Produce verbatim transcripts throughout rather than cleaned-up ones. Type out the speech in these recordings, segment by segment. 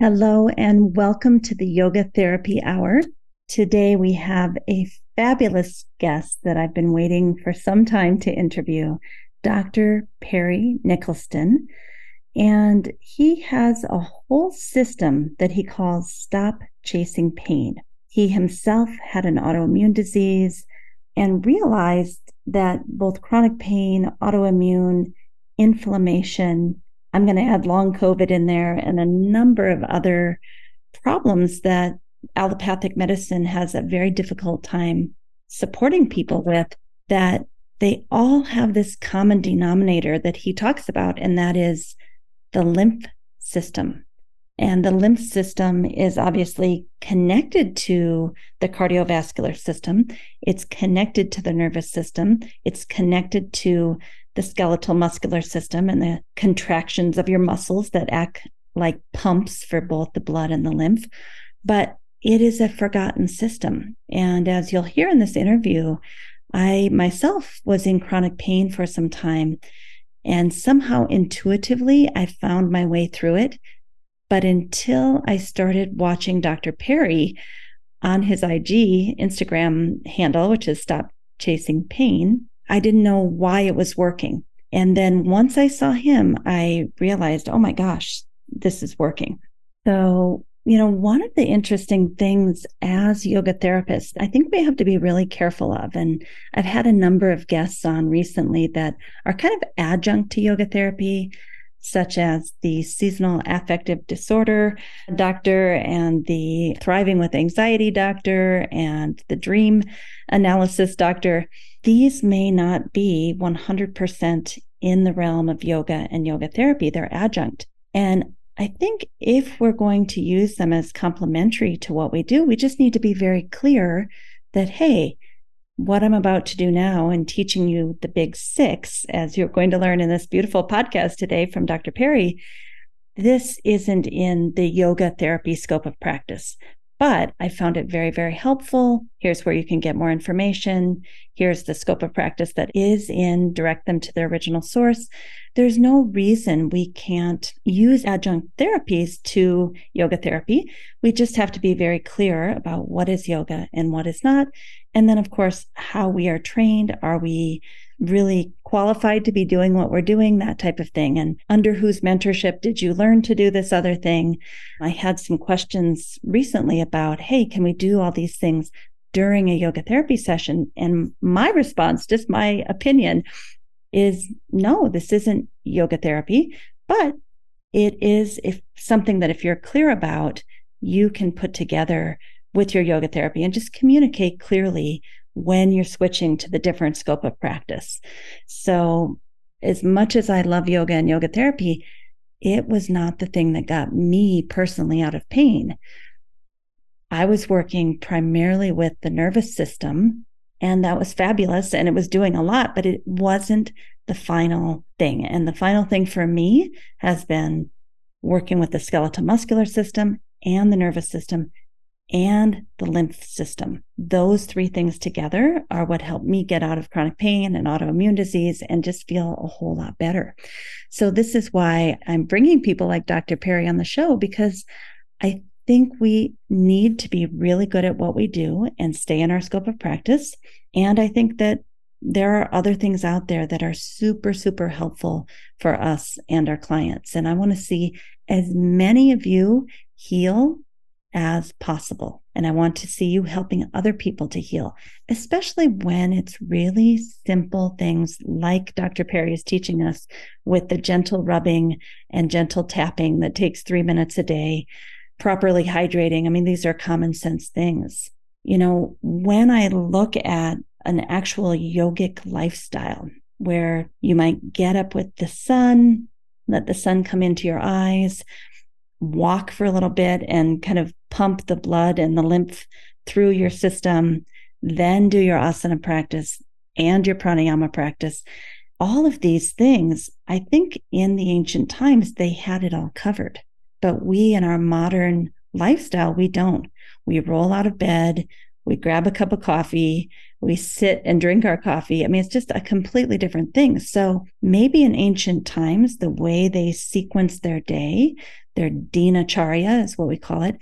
Hello and welcome to the Yoga Therapy Hour. Today we have a fabulous guest that I've been waiting for some time to interview, Doctor Perry Nickelston. And he has a whole system that he calls Stop Chasing Pain. He himself had an autoimmune disease and realized that both chronic pain, autoimmune, inflammation, I'm going to add long COVID in there, and a number of other problems that allopathic medicine has a very difficult time supporting people with, that they all have this common denominator that he talks about, and that is the lymph system. And the lymph system is obviously connected to the cardiovascular system. It's connected to the nervous system. It's connected to the skeletal muscular system and the contractions of your muscles that act like pumps for both the blood and the lymph. But it is a forgotten system. And as you'll hear in this interview, I myself was in chronic pain for some time. And somehow intuitively, I found my way through it. But until I started watching Doctor Perry on his I G Instagram handle, which is Stop Chasing Pain, I didn't know why it was working. And then once I saw him, I realized, oh my gosh, this is working. So, you know, one of the interesting things as yoga therapists, I think we have to be really careful of, and I've had a number of guests on recently that are kind of adjunct to yoga therapy, such as the seasonal affective disorder doctor and the thriving with anxiety doctor and the dream analysis doctor. These may not be one hundred percent in the realm of yoga and yoga therapy. They're adjunct. And I think if we're going to use them as complementary to what we do, we just need to be very clear that, hey, what I'm about to do now and teaching you the big six, as you're going to learn in this beautiful podcast today from Doctor Perry, this isn't in the yoga therapy scope of practice, but I found it very, very helpful. Here's where you can get more information. Here's the scope of practice that is in, direct them to their original source. There's no reason we can't use adjunct therapies to yoga therapy. We just have to be very clear about what is yoga and what is not. And then, of course, how we are trained. Are we really qualified to be doing what we're doing? That type of thing. And under whose mentorship did you learn to do this other thing? I had some questions recently about, hey, can we do all these things during a yoga therapy session? And my response, just my opinion, is no, this isn't yoga therapy, but it is if something that if you're clear about, you can put together with your yoga therapy and just communicate clearly when you're switching to the different scope of practice. So as much as I love yoga and yoga therapy, it was not the thing that got me personally out of pain. I was working primarily with the nervous system, and that was fabulous, and it was doing a lot, but it wasn't the final thing. And the final thing for me has been working with the skeletal muscular system and the nervous system and the lymph system. Those three things together are what helped me get out of chronic pain and autoimmune disease and just feel a whole lot better. So this is why I'm bringing people like Doctor Perry on the show, because I think we need to be really good at what we do and stay in our scope of practice. And I think that there are other things out there that are super, super helpful for us and our clients. And I want to see as many of you heal as possible. And I want to see you helping other people to heal, especially when it's really simple things like Doctor Perry is teaching us with the gentle rubbing and gentle tapping that takes three minutes a day, properly hydrating. I mean, these are common sense things. You know, when I look at an actual yogic lifestyle where you might get up with the sun, let the sun come into your eyes, walk for a little bit and kind of pump the blood and the lymph through your system, then do your asana practice and your pranayama practice. All of these things, I think in the ancient times, they had it all covered. But we in our modern lifestyle, we don't. We roll out of bed, we grab a cup of coffee, we sit and drink our coffee. I mean, it's just a completely different thing. So maybe in ancient times, the way they sequenced their day, their dinacharya is what we call it,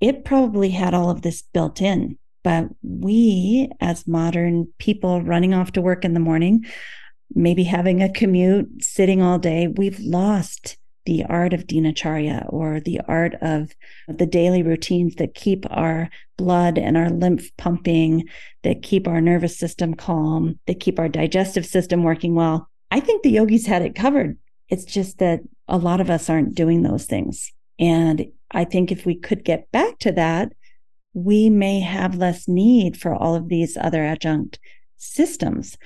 it probably had all of this built in. But we, as modern people running off to work in the morning, maybe having a commute, sitting all day, we've lost the art of dinacharya, or the art of the daily routines that keep our blood and our lymph pumping, that keep our nervous system calm, that keep our digestive system working well. I think the yogis had it covered. It's just that a lot of us aren't doing those things. And I think if we could get back to that, we may have less need for all of these other adjunct systems.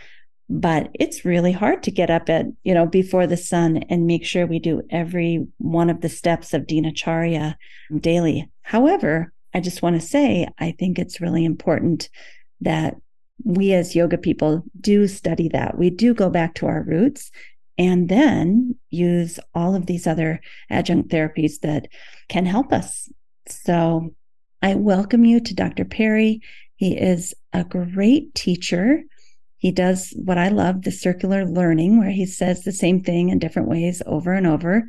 But it's really hard to get up at, you know, before the sun and make sure we do every one of the steps of dinacharya daily. However, I just want to say, I think it's really important that we as yoga people do study that. We do go back to our roots and then use all of these other adjunct therapies that can help us. So I welcome you to Doctor Perry. He is a great teacher. He does what I love, the circular learning, where he says the same thing in different ways over and over.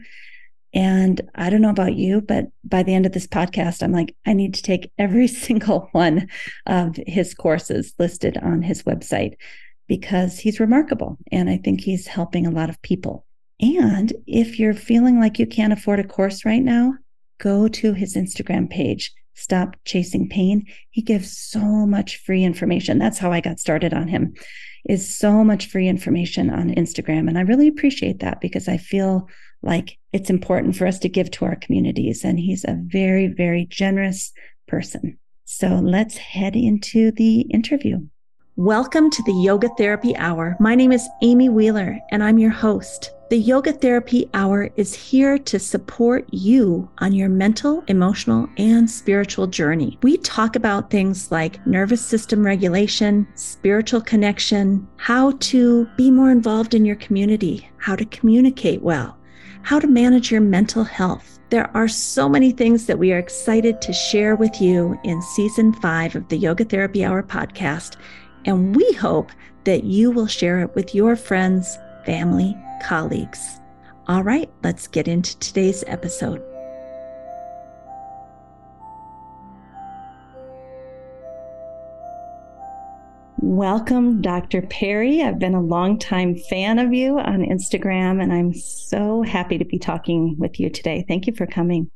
And I don't know about you, but by the end of this podcast, I'm like, I need to take every single one of his courses listed on his website, because he's remarkable. And I think he's helping a lot of people. And if you're feeling like you can't afford a course right now, go to his Instagram page, Stop Chasing Pain. He gives so much free information. That's how I got started on him, is so much free information on Instagram. And I really appreciate that, because I feel like it's important for us to give to our communities. And he's a very, very generous person. So let's head into the interview. Welcome to the Yoga Therapy Hour. My name is Amy Wheeler, and I'm your host. The Yoga Therapy Hour is here to support you on your mental, emotional, and spiritual journey. We talk about things like nervous system regulation, spiritual connection, how to be more involved in your community, how to communicate well, how to manage your mental health. There are so many things that we are excited to share with you in season five of the Yoga Therapy Hour podcast, and we hope that you will share it with your friends, family, colleagues. All right, let's get into today's episode. Welcome, Doctor Perry. I've been a longtime fan of you on Instagram, and I'm so happy to be talking with you today. Thank you for coming.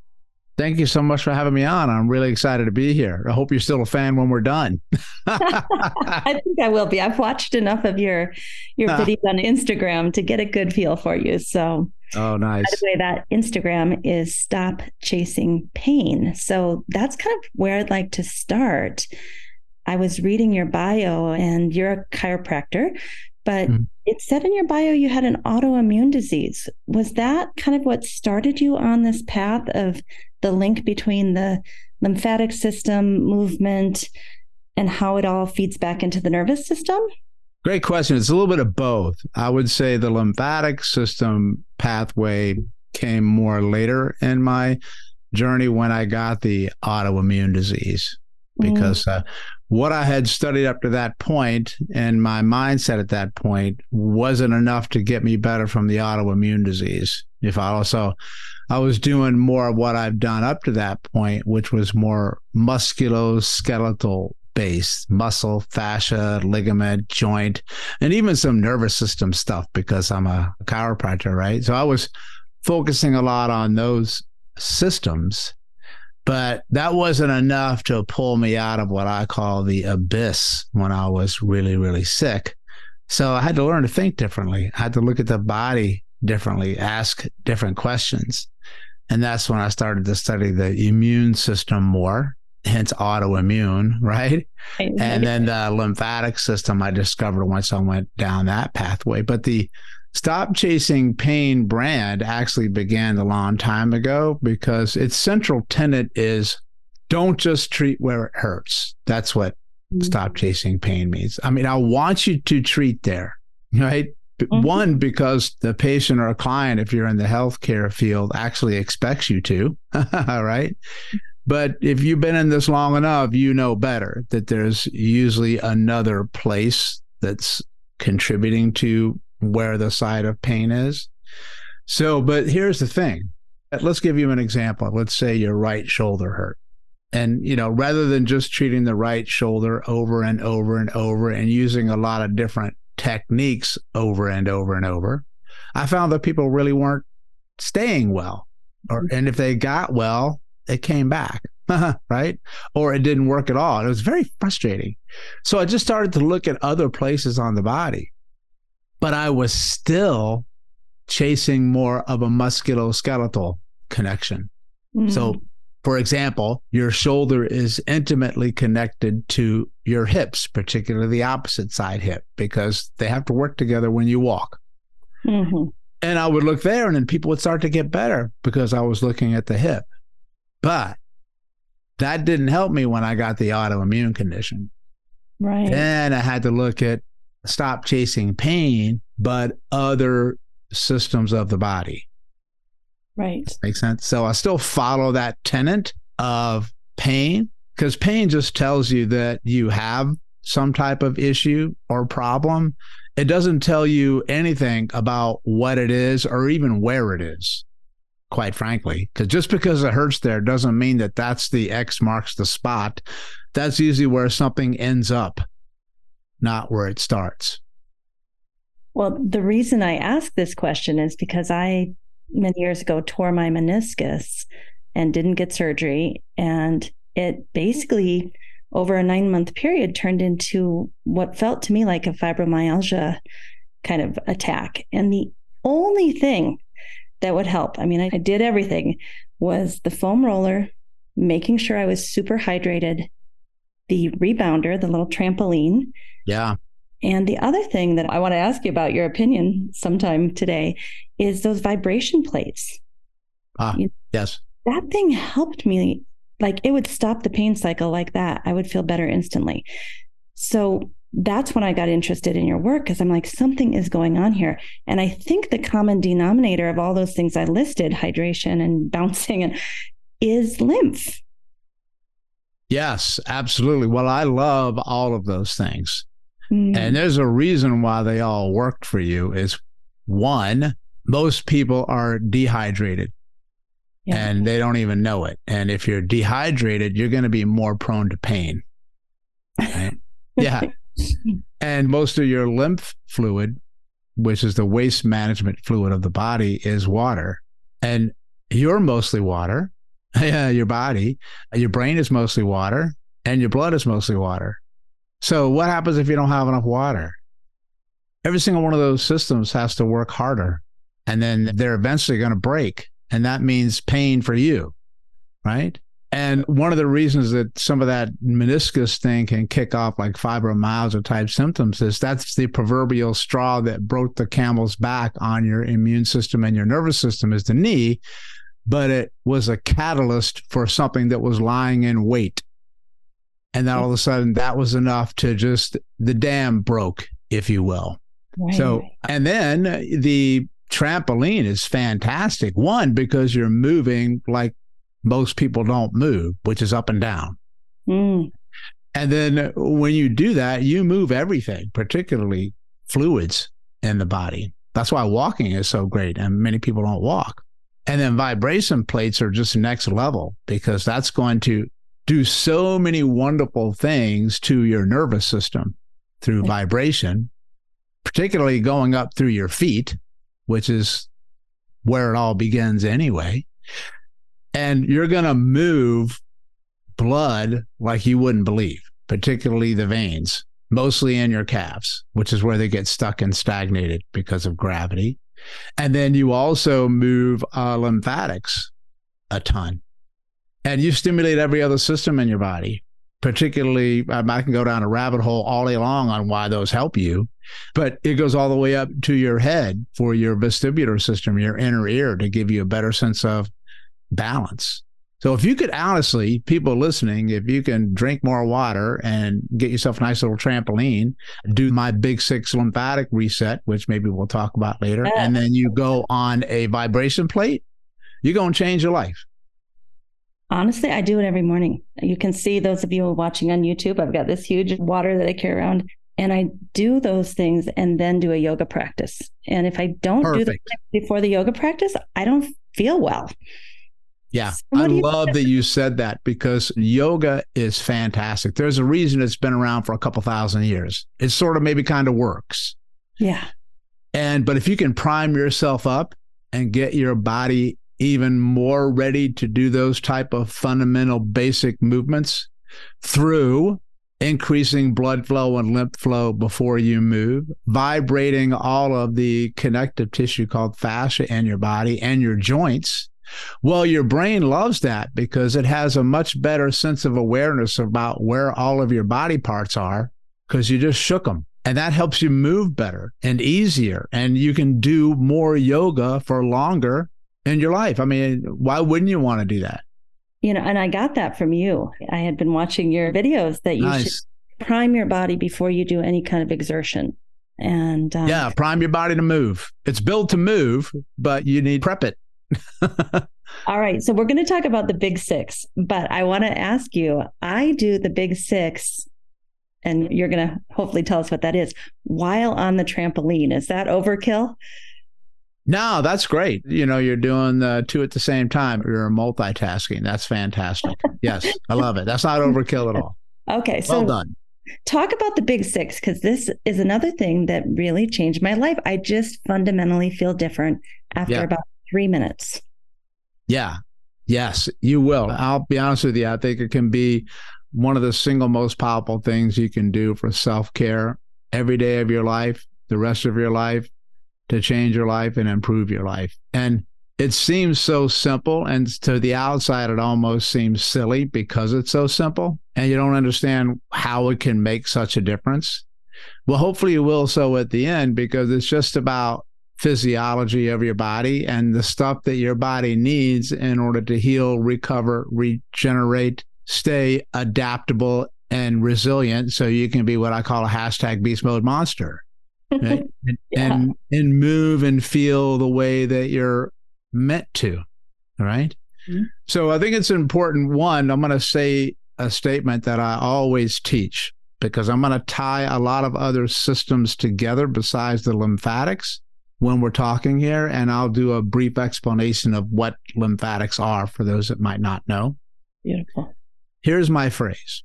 Thank you so much for having me on. I'm really excited to be here. I hope you're still a fan when we're done. I think I will be. I've watched enough of your your uh, videos on Instagram to get a good feel for you. So, oh, nice. By the way, that Instagram is Stop Chasing Pain. So that's kind of where I'd like to start. I was reading your bio, and you're a chiropractor, but mm-hmm. It said in your bio you had an autoimmune disease. Was that kind of what started you on this path of the link between the lymphatic system, movement, and how it all feeds back into the nervous system? Great question. It's a little bit of both. I would say the lymphatic system pathway came more later in my journey when I got the autoimmune disease, because mm. uh, what I had studied up to that point and my mindset at that point wasn't enough to get me better from the autoimmune disease. If I also, I was doing more of what I've done up to that point, which was more musculoskeletal based, muscle, fascia, ligament, joint, and even some nervous system stuff, because I'm a chiropractor, right? So I was focusing a lot on those systems, but that wasn't enough to pull me out of what I call the abyss when I was really, really sick. So I had to learn to think differently. I had to look at the body differently, ask different questions. And that's when I started to study the immune system more, hence autoimmune, right? Mm-hmm. And then the lymphatic system I discovered once I went down that pathway. But the Stop Chasing Pain brand actually began a long time ago, because its central tenet is don't just treat where it hurts. That's what mm-hmm. Stop Chasing Pain means. I mean, I want you to treat there, right? Mm-hmm. One, because the patient or a client, if you're in the healthcare field, actually expects you to, right? But if you've been in this long enough, you know better that there's usually another place that's contributing to where the site of pain is. So, but here's the thing. Let's give you an example. Let's say your right shoulder hurt. And, you know, rather than just treating the right shoulder over and over and over and using a lot of different techniques over and over and over, I found that people really weren't staying well. Or, and if they got well, it came back, right? Or it didn't work at all. It was very frustrating. So I just started to look at other places on the body, but I was still chasing more of a musculoskeletal connection. Mm-hmm. So for example, your shoulder is intimately connected to your hips, particularly the opposite side hip, because they have to work together when you walk. Mm-hmm. And I would look there and then people would start to get better because I was looking at the hip. But that didn't help me when I got the autoimmune condition. Right. Then I had to look at Stop Chasing Pain, but other systems of the body. Right. That makes sense. So I still follow that tenet of pain, because pain just tells you that you have some type of issue or problem. It doesn't tell you anything about what it is or even where it is, quite frankly, because just because it hurts there doesn't mean that that's the X marks the spot. That's usually where something ends up, not where it starts. Well, the reason I ask this question is because I, many years ago, tore my meniscus and didn't get surgery. And it basically, over a nine-month period, turned into what felt to me like a fibromyalgia kind of attack. And the only thing that would help, I mean, I did everything, was the foam roller, making sure I was super hydrated, the rebounder, the little trampoline. Yeah. And the other thing that I want to ask you about your opinion sometime today is those vibration plates. Ah, you know, yes. That thing helped me. Like, it would stop the pain cycle like that. I would feel better instantly. So that's when I got interested in your work, because I'm like, something is going on here. And I think the common denominator of all those things I listed, hydration and bouncing, and is lymph. Yes, absolutely. Well, I love all of those things. Mm-hmm. And there's a reason why they all worked for you is, one, most people are dehydrated. Yeah. And they don't even know it. And if you're dehydrated, you're going to be more prone to pain. Right? Yeah. And most of your lymph fluid, which is the waste management fluid of the body, is water. And you're mostly water. Yeah, your body, your brain is mostly water, and your blood is mostly water. So what happens if you don't have enough water? Every single one of those systems has to work harder, and then they're eventually going to break. And that means pain for you, right? And one of the reasons that some of that meniscus thing can kick off like fibromyalgia type symptoms is that's the proverbial straw that broke the camel's back on your immune system and your nervous system, is the knee, but it was a catalyst for something that was lying in wait. And then all of a sudden that was enough to just, the dam broke, if you will. Right. So, and then the trampoline is fantastic. One, because you're moving like most people don't move, which is up and down. Mm. And then when you do that, you move everything, particularly fluids in the body. That's why walking is so great, and many people don't walk. And then vibration plates are just next level, because that's going to do so many wonderful things to your nervous system through mm. vibration, particularly going up through your feet, which is where it all begins anyway. And you're going to move blood like you wouldn't believe, particularly the veins, mostly in your calves, which is where they get stuck and stagnated because of gravity. And then you also move uh, lymphatics a ton. And you stimulate every other system in your body, particularly, um, I can go down a rabbit hole all day long on why those help you. But it goes all the way up to your head for your vestibular system, your inner ear, to give you a better sense of balance. So if you could, honestly, people listening, if you can drink more water and get yourself a nice little trampoline, do my big six lymphatic reset, which maybe we'll talk about later, and then you go on a vibration plate, you're going to change your life. Honestly, I do it every morning. You can see, those of you who are watching on YouTube, I've got this huge water that I carry around, and I do those things and then do a yoga practice. And if I don't Perfect. do that before the yoga practice, I don't feel well. Yeah. So I love that you said that, because yoga is fantastic. There's a reason it's been around for a couple thousand years. It sort of maybe kind of works. Yeah. And, but if you can prime yourself up and get your body even more ready to do those type of fundamental basic movements through increasing blood flow and lymph flow before you move, vibrating all of the connective tissue called fascia in your body and your joints, well, your brain loves that because it has a much better sense of awareness about where all of your body parts are because you just shook them. And that helps you move better and easier. And you can do more yoga for longer in your life. I mean, why wouldn't you want to do that? You know, and I got that from you. I had been watching your videos that you nice. should prime your body before you do any kind of exertion. And um, yeah, prime your body to move. It's built to move, but you need to prep it. All right. So we're going to talk about the big six, but I want to ask you, I do the big six, and you're going to hopefully tell us what that is, while on the trampoline. Is that overkill? No, that's great. You know, you're doing the two at the same time. You're multitasking. That's fantastic. Yes, I love it. That's not overkill at all. Okay. So well done. Talk about the big six, because this is another thing that really changed my life. I just fundamentally feel different after yeah. about three minutes. Yeah. Yes, you will. I'll be honest with you. I think it can be one of the single most powerful things you can do for self-care every day of your life, the rest of your life, to change your life and improve your life. And it seems so simple. And to the outside, it almost seems silly because it's so simple and you don't understand how it can make such a difference. Well, hopefully you will so at the end, because it's just about physiology of your body and the stuff that your body needs in order to heal, recover, regenerate, stay adaptable and resilient so you can be what I call a hashtag beast mode monster. Right? And, yeah. and and move and feel the way that you're meant to. All right. Mm-hmm. So I think it's important. One, I'm going to say a statement that I always teach, because I'm going to tie a lot of other systems together besides the lymphatics when we're talking here. And I'll do a brief explanation of what lymphatics are for those that might not know. Beautiful. Here's my phrase.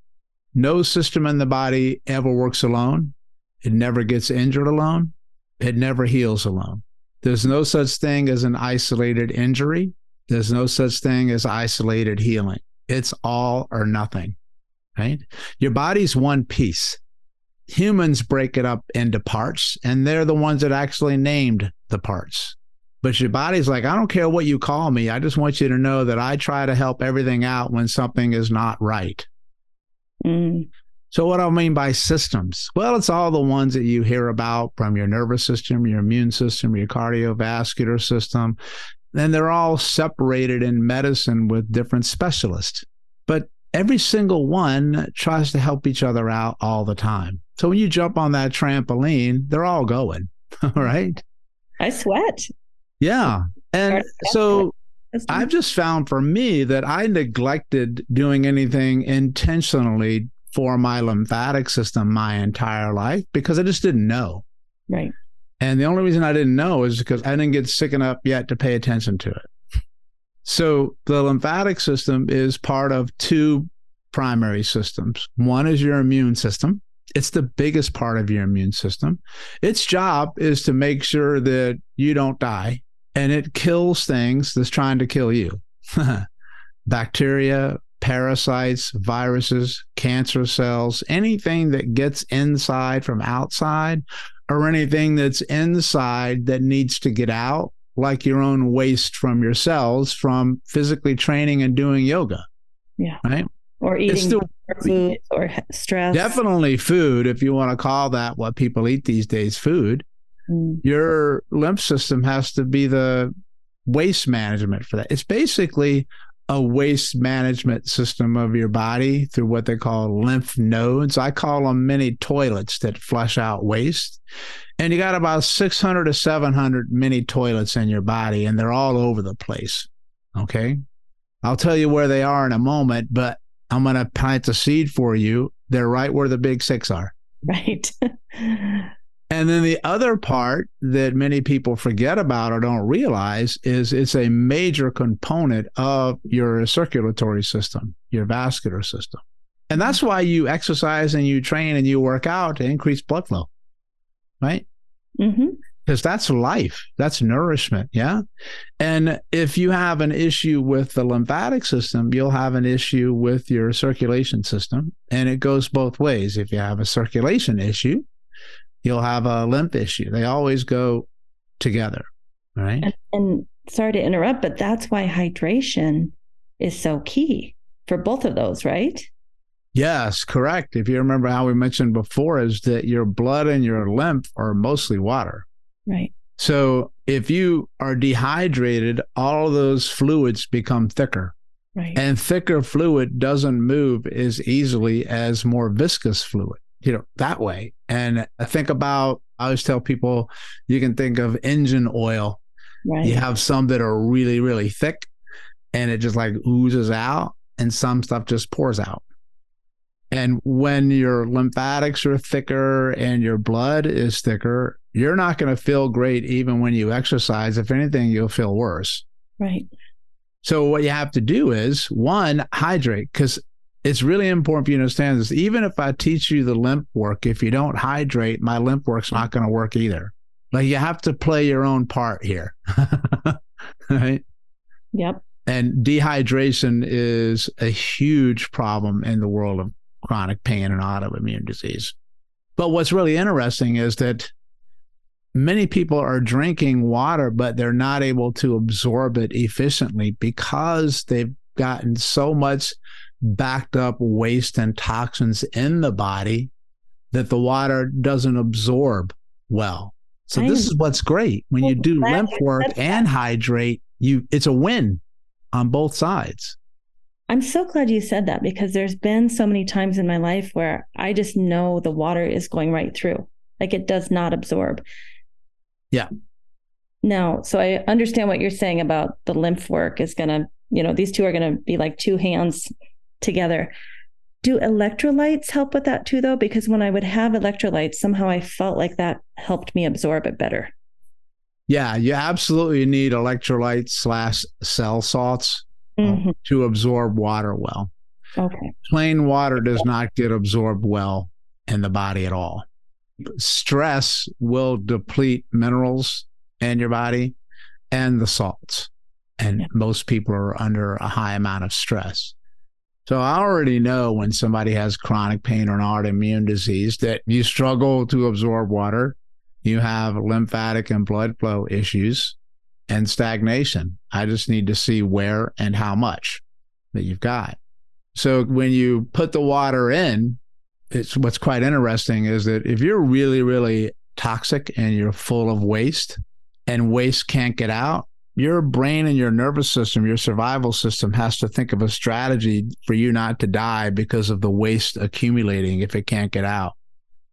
No system in the body ever works alone. It never gets injured alone. It never heals alone. There's no such thing as an isolated injury. There's no such thing as isolated healing. It's all or nothing, right? Your body's one piece. Humans break it up into parts, and they're the ones that actually named the parts. But your body's like, I don't care what you call me. I just want you to know that I try to help everything out when something is not right. Mm. So what do I mean by systems? Well, it's all the ones that you hear about, from your nervous system, your immune system, your cardiovascular system. And they're all separated in medicine with different specialists. But every single one tries to help each other out all the time. So when you jump on that trampoline, they're all going, all right? I sweat. Yeah. And so I've just found for me that I neglected doing anything intentionally for my lymphatic system my entire life because I just didn't know. Right. And the only reason I didn't know is because I didn't get sick enough yet to pay attention to it. So the lymphatic system is part of two primary systems. One is your immune system. It's the biggest part of your immune system. Its job is to make sure that you don't die, and it kills things that's trying to kill you. Bacteria, parasites, viruses, cancer cells, anything that gets inside from outside, or anything that's inside that needs to get out, like your own waste from your cells from physically training and doing yoga. Yeah. Right? Or eating the, food or stress. Definitely food, if you want to call that what people eat these days, food. Mm. Your lymph system has to be the waste management for that. It's basically a waste management system of your body through what they call lymph nodes. I call them mini toilets that flush out waste. And you got about six hundred to seven hundred mini toilets in your body, and they're all over the place. Okay. I'll tell you where they are in a moment, but I'm going to plant a seed for you. They're right where the big six are. Right. And then the other part that many people forget about or don't realize is it's a major component of your circulatory system, your vascular system. And that's why you exercise and you train and you work out to increase blood flow, right? Mm-hmm. Because that's life. That's nourishment, yeah? And if you have an issue with the lymphatic system, you'll have an issue with your circulation system. And it goes both ways. If you have a circulation issue, you'll have a lymph issue. They always go together, right? And, and sorry to interrupt, but that's why hydration is so key for both of those, right? Yes, correct. If you remember how we mentioned before, is that your blood and your lymph are mostly water. Right. So if you are dehydrated, all of those fluids become thicker. Right. And thicker fluid doesn't move as easily as more viscous fluid, you know, that way. And I think about, I always tell people, you can think of engine oil. Right. You have some that are really, really thick and it just like oozes out, and some stuff just pours out. And when your lymphatics are thicker and your blood is thicker, you're not going to feel great even when you exercise. If anything, you'll feel worse. Right. So what you have to do is, one, hydrate, because it's really important for you to understand this. Even if I teach you the lymph work, if you don't hydrate, my lymph work's not going to work either. Like, you have to play your own part here. Right? Yep. And dehydration is a huge problem in the world of chronic pain and autoimmune disease. But what's really interesting is that many people are drinking water, but they're not able to absorb it efficiently because they've gotten so much backed up waste and toxins in the body that the water doesn't absorb well. So this is what's great. When you do lymph work and hydrate, you it's a win on both sides. I'm so glad you said that, because there's been so many times in my life where I just know the water is going right through. Like, it does not absorb. Yeah. Now, so I understand what you're saying about the lymph work is going to, you know, these two are going to be like two hands together. Do electrolytes help with that too, though? Because when I would have electrolytes, somehow I felt like that helped me absorb it better. Yeah, you absolutely need electrolytes slash cell salts. Mm-hmm. To absorb water well. Okay. Plain water does not get absorbed well in the body at all. Stress will deplete minerals in your body and the salts. And yeah. Most people are under a high amount of stress. So I already know when somebody has chronic pain or an autoimmune disease that you struggle to absorb water. You have lymphatic and blood flow issues and stagnation. I just need to see where and how much that you've got. So when you put the water in, it's what's quite interesting is that if you're really, really toxic and you're full of waste and waste can't get out, your brain and your nervous system, your survival system has to think of a strategy for you not to die because of the waste accumulating if it can't get out.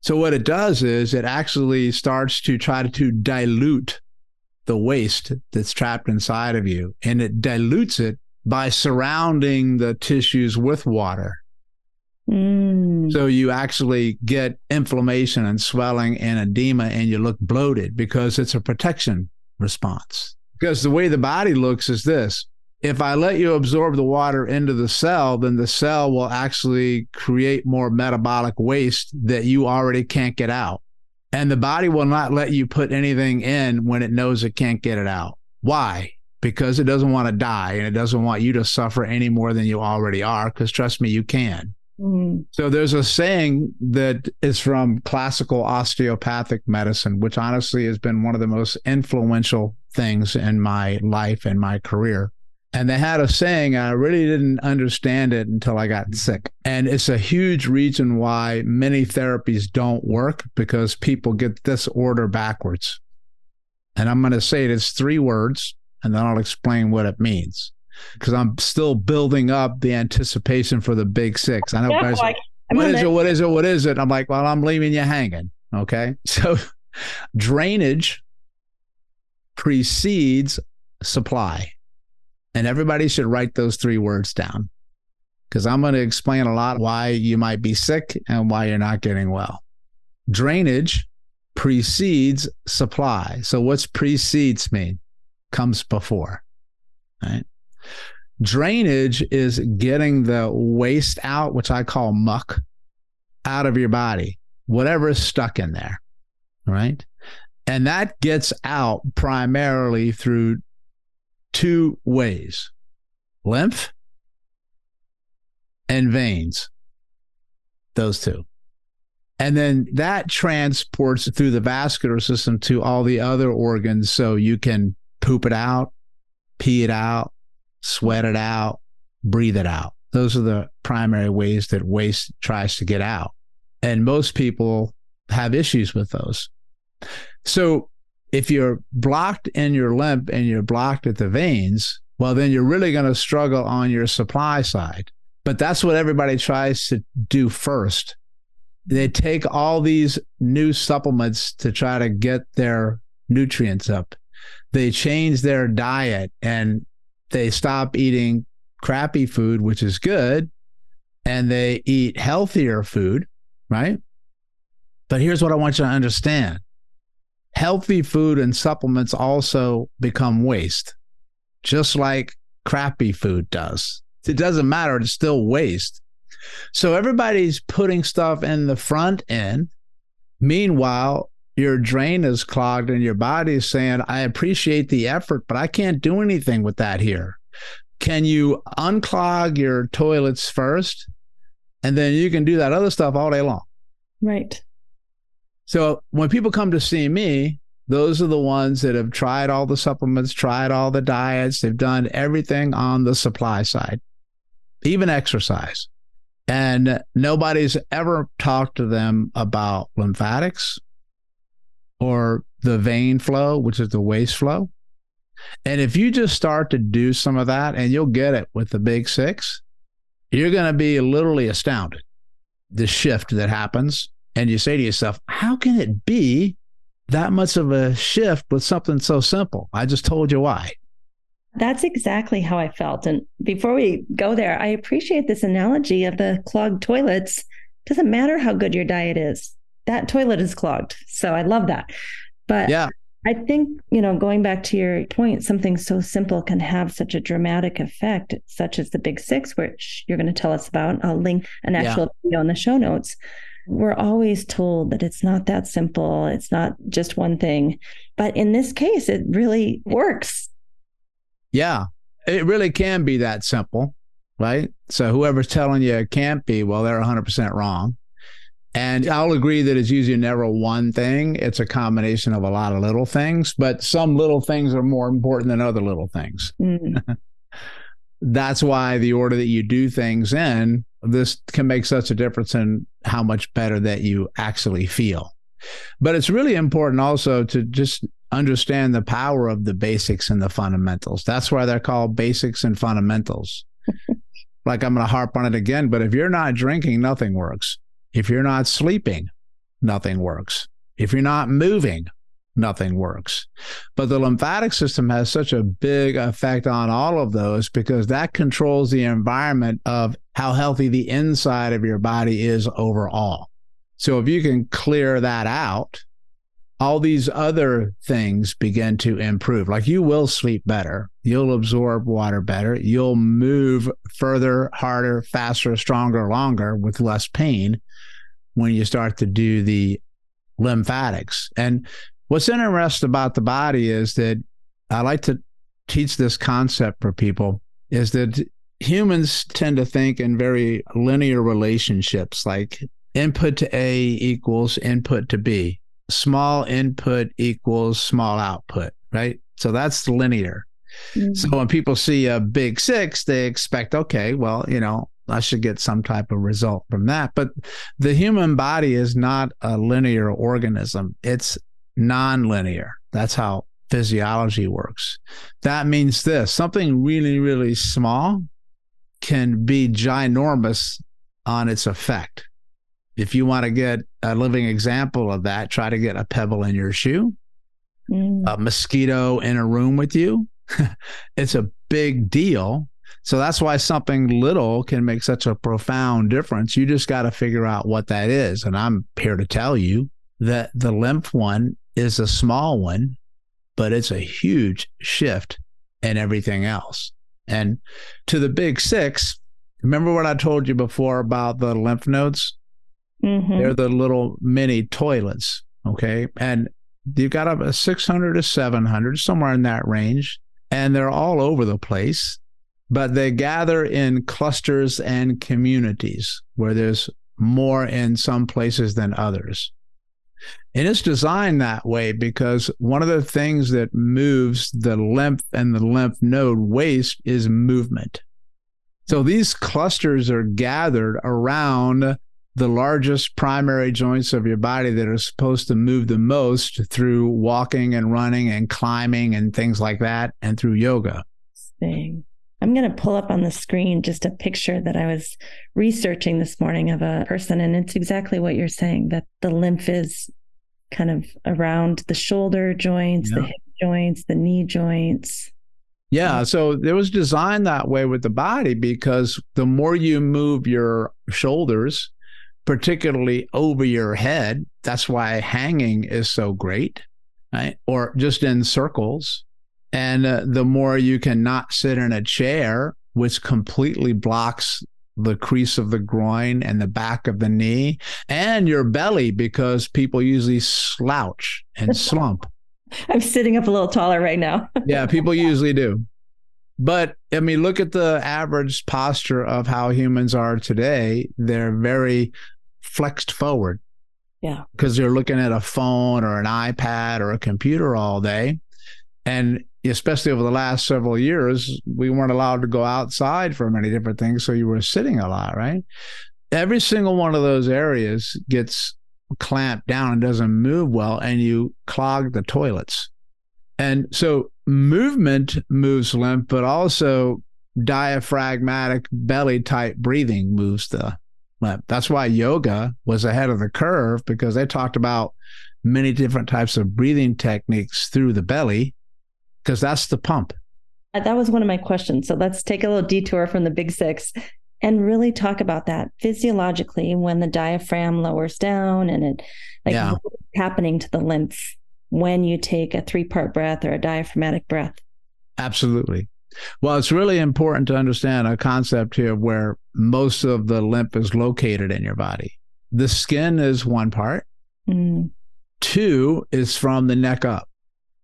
So what it does is it actually starts to try to dilute the waste that's trapped inside of you, and it dilutes it by surrounding the tissues with water. Mm. So you actually get inflammation and swelling and edema, and you look bloated because it's a protection response. Because the way the body looks is this: if I let you absorb the water into the cell, then the cell will actually create more metabolic waste that you already can't get out. And the body will not let you put anything in when it knows it can't get it out. Why? Because it doesn't want to die, and it doesn't want you to suffer any more than you already are, because trust me, you can. Mm-hmm. So there's a saying that is from classical osteopathic medicine, which honestly has been one of the most influential things in my life and my career. And they had a saying, and I really didn't understand it until I got sick. And it's a huge reason why many therapies don't work, because people get this order backwards. And I'm going to say it as three words, and then I'll explain what it means, because I'm still building up the anticipation for the big six. I know, yeah, guys, like, what is it? What is it? What is it? I'm like, well, I'm leaving you hanging. Okay. So drainage precedes supply. And everybody should write those three words down, because I'm going to explain a lot why you might be sick and why you're not getting well. Drainage precedes supply. So what's precedes mean? Comes before, right? Drainage is getting the waste out, which I call muck, out of your body, whatever is stuck in there, right? And that gets out primarily through two ways, lymph and veins, those two. And then that transports through the vascular system to all the other organs, so you can poop it out, pee it out, sweat it out, breathe it out. Those are the primary ways that waste tries to get out. And most people have issues with those. So if you're blocked in your lymph and you're blocked at the veins, well, then you're really going to struggle on your supply side. But that's what everybody tries to do first. They take all these new supplements to try to get their nutrients up. They change their diet and they stop eating crappy food, which is good, and they eat healthier food, right? But here's what I want you to understand. Healthy food and supplements also become waste, just like crappy food does. It doesn't matter. It's still waste. So everybody's putting stuff in the front end. Meanwhile, your drain is clogged and your body is saying, I appreciate the effort, but I can't do anything with that here. Can you unclog your toilets first? And then you can do that other stuff all day long. Right. So when people come to see me, those are the ones that have tried all the supplements, tried all the diets. They've done everything on the supply side, even exercise. And nobody's ever talked to them about lymphatics or the vein flow, which is the waste flow. And if you just start to do some of that, and you'll get it with the big six, you're going to be literally astounded, the shift that happens. And you say to yourself, how can it be that much of a shift with something so simple? I just told you why. That's exactly how I felt. And before we go there, I appreciate this analogy of the clogged toilets. Doesn't matter how good your diet is. That toilet is clogged. So I love that. But yeah. I think, you know, going back to your point, something so simple can have such a dramatic effect, such as the big six, which you're going to tell us about. I'll link an actual yeah. video in the show notes. We're always told that it's not that simple. It's not just one thing. But in this case, it really works. Yeah, it really can be that simple, right? So whoever's telling you it can't be, well, they're one hundred percent wrong. And I'll agree that it's usually never one thing. It's a combination of a lot of little things, but some little things are more important than other little things. Mm. That's why the order that you do things in, this can make such a difference in how much better that you actually feel. But it's really important also to just understand the power of the basics and the fundamentals. That's why they're called basics and fundamentals. Like, I'm going to harp on it again, but if you're not drinking, nothing works. If you're not sleeping, nothing works. If you're not moving, nothing works. But the lymphatic system has such a big effect on all of those, because that controls the environment of how healthy the inside of your body is overall. So if you can clear that out, all these other things begin to improve. Like, you will sleep better. You'll absorb water better. You'll move further, harder, faster, stronger, longer with less pain when you start to do the lymphatics. And what's interesting about the body is that I like to teach this concept for people, is that humans tend to think in very linear relationships, like input to A equals input to B. Small input equals small output, right? So that's linear. Mm-hmm. So when people see a big six, they expect, okay, well, you know, I should get some type of result from that. But the human body is not a linear organism. It's nonlinear. That's how physiology works. That means this, something really, really small can be ginormous on its effect. If you want to get a living example of that, try to get a pebble in your shoe, mm. a mosquito in a room with you, It's a big deal. So that's why something little can make such a profound difference. You just got to figure out what that is. And I'm here to tell you that the lymph one is a small one, but it's a huge shift in everything else. And to the big six, remember what I told you before about the lymph nodes? Mm-hmm. They're the little mini toilets, okay? And you've got a six hundred to seven hundred, somewhere in that range, and they're all over the place, but they gather in clusters and communities where there's more in some places than others. And it's designed that way because one of the things that moves the lymph and the lymph node waste is movement. So these clusters are gathered around the largest primary joints of your body that are supposed to move the most through walking and running and climbing and things like that, and through yoga. Thing. I'm going to pull up on the screen just a picture that I was researching this morning of a person, and it's exactly what you're saying, that the lymph is kind of around the shoulder joints, yeah. the hip joints, the knee joints. Yeah, so it was designed that way with the body because the more you move your shoulders, particularly over your head, that's why hanging is so great, right? Or just in circles. And uh, the more you can not sit in a chair, which completely blocks the crease of the groin and the back of the knee and your belly, because people usually slouch and slump. I'm sitting up a little taller right now. Yeah, people usually do. But I mean, look at the average posture of how humans are today. They're very flexed forward. Yeah. Because they're looking at a phone or an iPad or a computer all day. And especially over the last several years, we weren't allowed to go outside for many different things. So you were sitting a lot, right? Every single one of those areas gets clamped down and doesn't move well, and you clog the toilets. And so movement moves lymph, but also diaphragmatic belly type breathing moves the lymph. That's why yoga was ahead of the curve, because they talked about many different types of breathing techniques through the belly, because that's the pump. That was one of my questions. So let's take a little detour from the big six and really talk about that physiologically, when the diaphragm lowers down and it, like yeah. what's happening to the lymph when you take a three-part breath or a diaphragmatic breath. Absolutely. Well, it's really important to understand a concept here where most of the lymph is located in your body. The skin is one part. Mm. Two is from the neck up.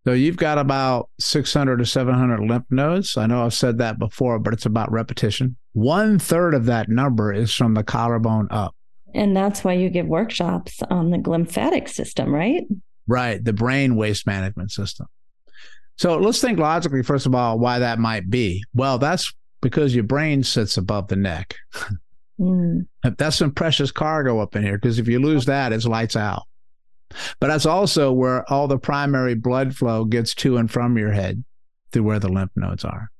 So you've got about six hundred to seven hundred lymph nodes. I know I've said that before, but it's about repetition. One third of that number is from the collarbone up. And that's why you give workshops on the glymphatic system, right? Right. The brain waste management system. So let's think logically, first of all, why that might be. Well, that's because your brain sits above the neck. Mm. That's some precious cargo up in here, because if you lose that, it's lights out. But that's also where all the primary blood flow gets to and from your head, through where the lymph nodes are.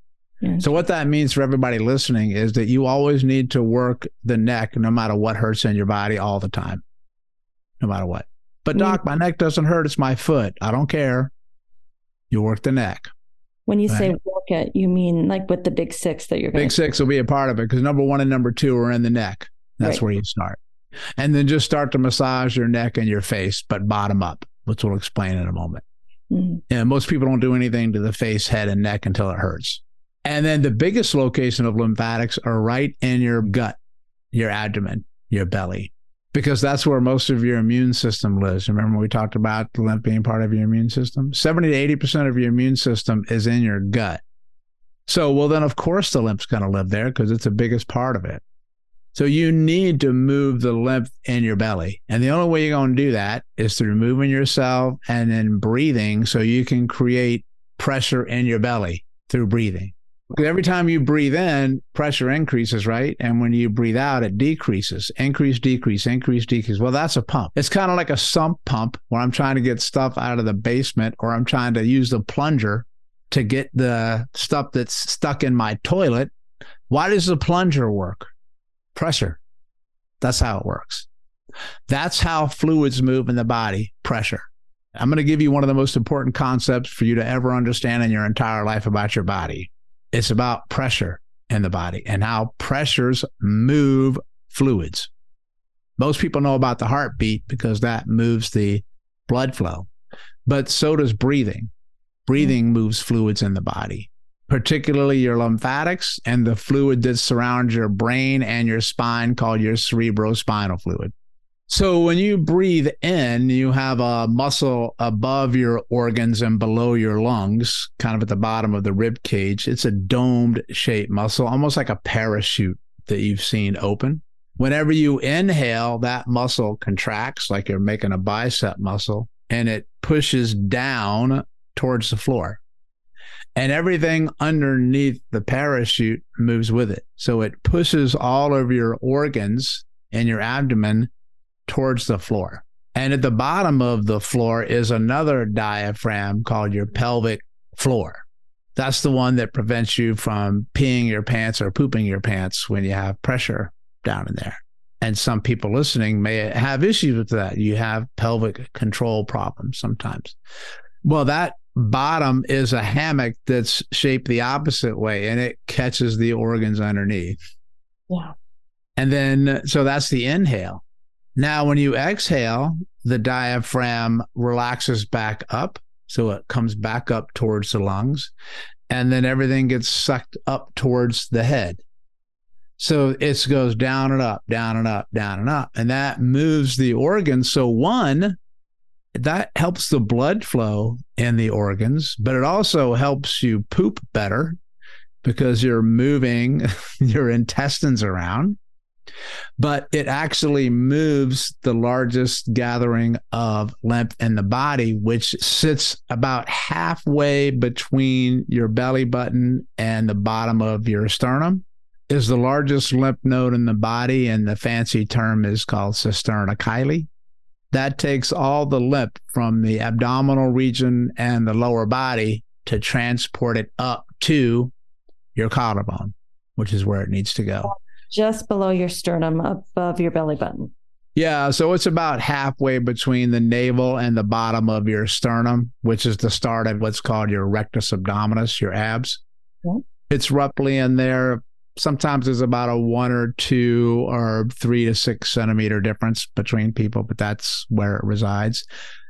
Mm-hmm. So what that means for everybody listening is that you always need to work the neck, no matter what hurts in your body, all the time, no matter what. But doc, mm-hmm. my neck doesn't hurt. It's my foot. I don't care. You work the neck. When you right? say work it, you mean like with the big six that you're going to. Big six will be a part of it, because number one and number two are in the neck. That's right. Where you start. And then just start to massage your neck and your face, but bottom up, which we'll explain in a moment. Mm-hmm. And most people don't do anything to the face, head, and neck until it hurts. And then the biggest location of lymphatics are right in your gut, your abdomen, your belly, because that's where most of your immune system lives. Remember when we talked about the lymph being part of your immune system? seventy to eighty percent of your immune system is in your gut. So, well, then, of course, the lymph's going to live there because it's the biggest part of it. So you need to move the lymph in your belly. And the only way you're going to do that is through moving yourself and then breathing, so you can create pressure in your belly through breathing. Because every time you breathe in, pressure increases, right? And when you breathe out, it decreases. Increase, decrease, increase, decrease. Well, that's a pump. It's kind of like a sump pump where I'm trying to get stuff out of the basement, or I'm trying to use the plunger to get the stuff that's stuck in my toilet. Why does the plunger work? Pressure. That's how it works. That's how fluids move in the body, pressure. I'm going to give you one of the most important concepts for you to ever understand in your entire life about your body. It's about pressure in the body and how pressures move fluids. Most people know about the heartbeat because that moves the blood flow, but so does breathing. Breathing mm-hmm. moves fluids in the body, particularly your lymphatics and the fluid that surrounds your brain and your spine called your cerebrospinal fluid. So when you breathe in, you have a muscle above your organs and below your lungs, kind of at the bottom of the rib cage. It's a domed shaped muscle, almost like a parachute that you've seen open. Whenever you inhale, that muscle contracts like you're making a bicep muscle, and it pushes down towards the floor. And everything underneath the parachute moves with it. So it pushes all of your organs and your abdomen towards the floor. And at the bottom of the floor is another diaphragm called your pelvic floor. That's the one that prevents you from peeing your pants or pooping your pants when you have pressure down in there. And some people listening may have issues with that. You have pelvic control problems sometimes. Well, that bottom is a hammock that's shaped the opposite way, and it catches the organs underneath. Yeah. And then, so that's the inhale. Now, when you exhale, the diaphragm relaxes back up. So it comes back up towards the lungs, and then everything gets sucked up towards the head. So it goes down and up, down and up, down and up, and that moves the organs. So one, that helps the blood flow in the organs, but it also helps you poop better because you're moving your intestines around. But it actually moves the largest gathering of lymph in the body, which sits about halfway between your belly button and the bottom of your sternum. Is the largest lymph node in the body, and the fancy term is called cisterna chyli. That takes all the lymph from the abdominal region and the lower body to transport it up to your collarbone, which is where it needs to go. Just below your sternum, above your belly button. Yeah, so it's about halfway between the navel and the bottom of your sternum, which is the start of what's called your rectus abdominis, your abs. Okay. It's roughly in there. Sometimes there's about a one or two or three to six centimeter difference between people, but that's where it resides.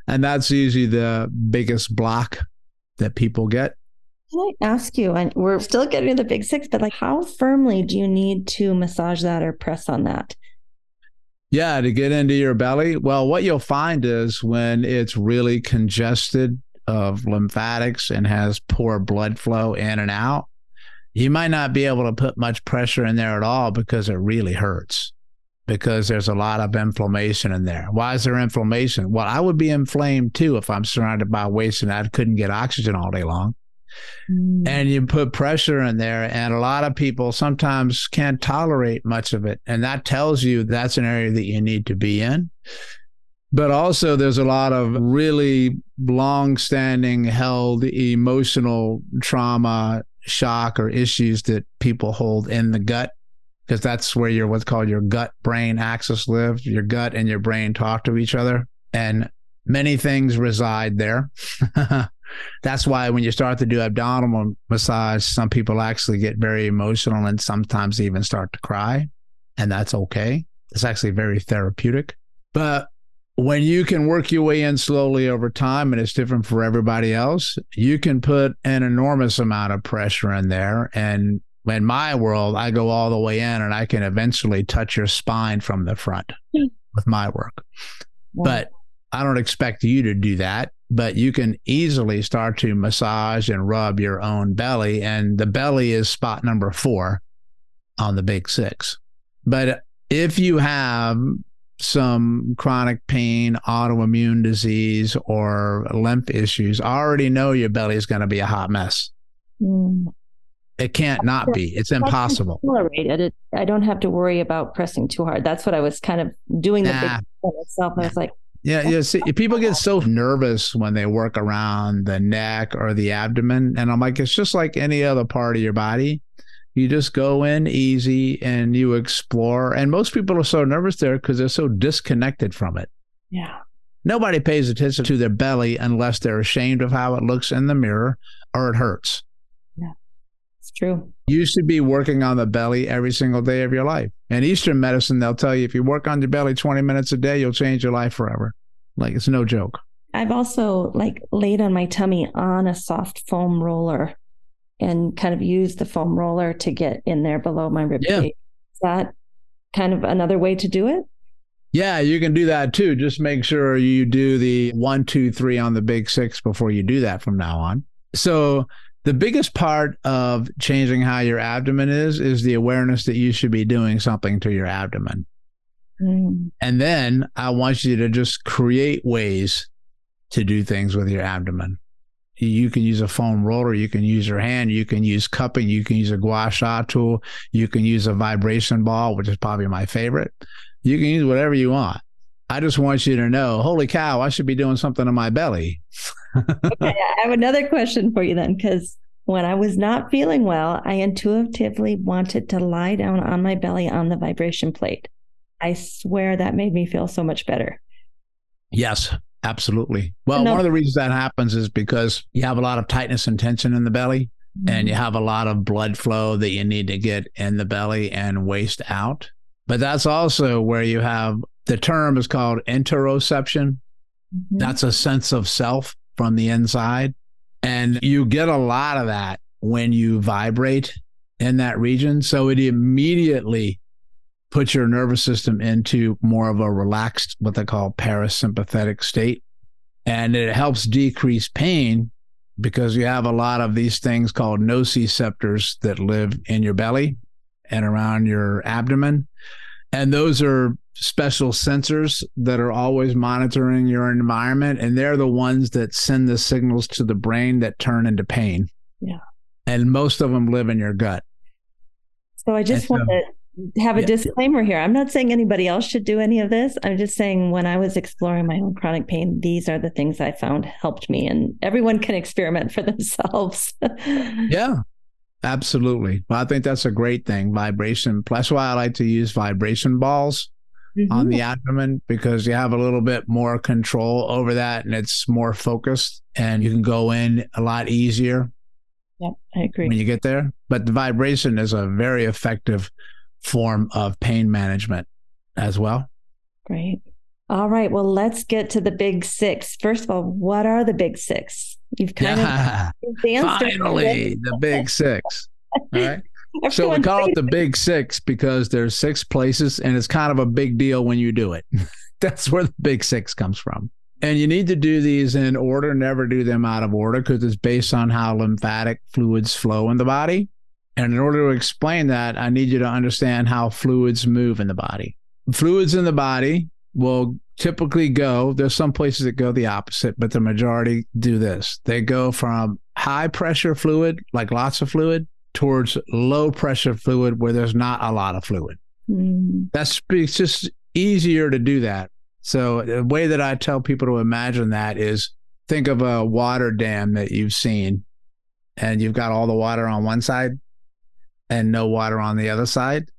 And that's usually the biggest block that people get. Can I ask you, and we're still getting to the big six, but like how firmly do you need to massage that or press on that? Yeah, to get into your belly? Well, what you'll find is when it's really congested of lymphatics and has poor blood flow in and out, you might not be able to put much pressure in there at all because it really hurts, because there's a lot of inflammation in there. Why is there inflammation? Well, I would be inflamed too if I'm surrounded by waste and I couldn't get oxygen all day long. And you put pressure in there, and a lot of people sometimes can't tolerate much of it. And that tells you that's an area that you need to be in. But also there's a lot of really long-standing held emotional trauma, shock, or issues that people hold in the gut, because that's where your what's called your gut-brain axis lives. Your gut and your brain talk to each other, and many things reside there. That's why when you start to do abdominal massage, some people actually get very emotional and sometimes even start to cry. And that's okay. It's actually very therapeutic. But when you can work your way in slowly over time, and it's different for everybody else, you can put an enormous amount of pressure in there. And in my world, I go all the way in and I can eventually touch your spine from the front with my work. Wow. But I don't expect you to do that. But you can easily start to massage and rub your own belly. And the belly is spot number four on the big six. But if you have some chronic pain, autoimmune disease, or lymph issues, already know your belly is going to be a hot mess. Mm. It can't not be. It's impossible. It. I don't have to worry about pressing too hard. That's what I was kind of doing the nah. big six for myself. I was like, Yeah, you see, people get so nervous when they work around the neck or the abdomen. And I'm like, it's just like any other part of your body. You just go in easy and you explore. And most people are so nervous there because they're so disconnected from it. Yeah. Nobody pays attention to their belly unless they're ashamed of how it looks in the mirror or it hurts. Yeah, it's true. You should be working on the belly every single day of your life. In Eastern medicine, they'll tell you if you work on your belly twenty minutes a day, you'll change your life forever. Like, it's no joke. I've also like laid on my tummy on a soft foam roller and kind of used the foam roller to get in there below my rib yeah. cage. Is that kind of another way to do it? Yeah, you can do that too. Just make sure you do the one, two, three on the big six before you do that from now on. So the biggest part of changing how your abdomen is, is the awareness that you should be doing something to your abdomen. Mm. And then I want you to just create ways to do things with your abdomen. You can use a foam roller, you can use your hand, you can use cupping, you can use a gua sha tool, you can use a vibration ball, which is probably my favorite. You can use whatever you want. I just want you to know, holy cow, I should be doing something in my belly. Okay, I have another question for you then, because when I was not feeling well, I intuitively wanted to lie down on my belly on the vibration plate. I swear that made me feel so much better. Yes. Absolutely. Well, no. One of the reasons that happens is because you have a lot of tightness and tension in the belly, mm-hmm. and you have a lot of blood flow that you need to get in the belly and waste out. But that's also where you have, the term is called interoception. Mm-hmm. That's a sense of self from the inside. And you get a lot of that when you vibrate in that region. So it immediately put your nervous system into more of a relaxed, what they call parasympathetic state. And it helps decrease pain because you have a lot of these things called nociceptors that live in your belly and around your abdomen. And those are special sensors that are always monitoring your environment. And they're the ones that send the signals to the brain that turn into pain. Yeah. And most of them live in your gut. So I just so- want to have a yeah. disclaimer here. I'm not saying anybody else should do any of this. I'm just saying when I was exploring my own chronic pain, these are the things I found helped me, and everyone can experiment for themselves. Yeah, absolutely. Well, I think that's a great thing. Vibration. That's why I like to use vibration balls mm-hmm. on the abdomen, because you have a little bit more control over that and it's more focused and you can go in a lot easier. Yeah, I agree. When you get there. But the vibration is a very effective form of pain management as well. Great. All right. Well, let's get to the big six. First of all, what are the big six? You've kind yeah. of finally the big six. All right. So we call it the big six because there's six places, and it's kind of a big deal when you do it. That's where the big six comes from. And you need to do these in order. Never do them out of order because it's based on how lymphatic fluids flow in the body. And in order to explain that, I need you to understand how fluids move in the body. Fluids in the body will typically go, there's some places that go the opposite, but the majority do this. They go from high pressure fluid, like lots of fluid, towards low pressure fluid where there's not a lot of fluid. Mm. That's it's just easier to do that. So the way that I tell people to imagine that is think of a water dam that you've seen and you've got all the water on one side and no water on the other side.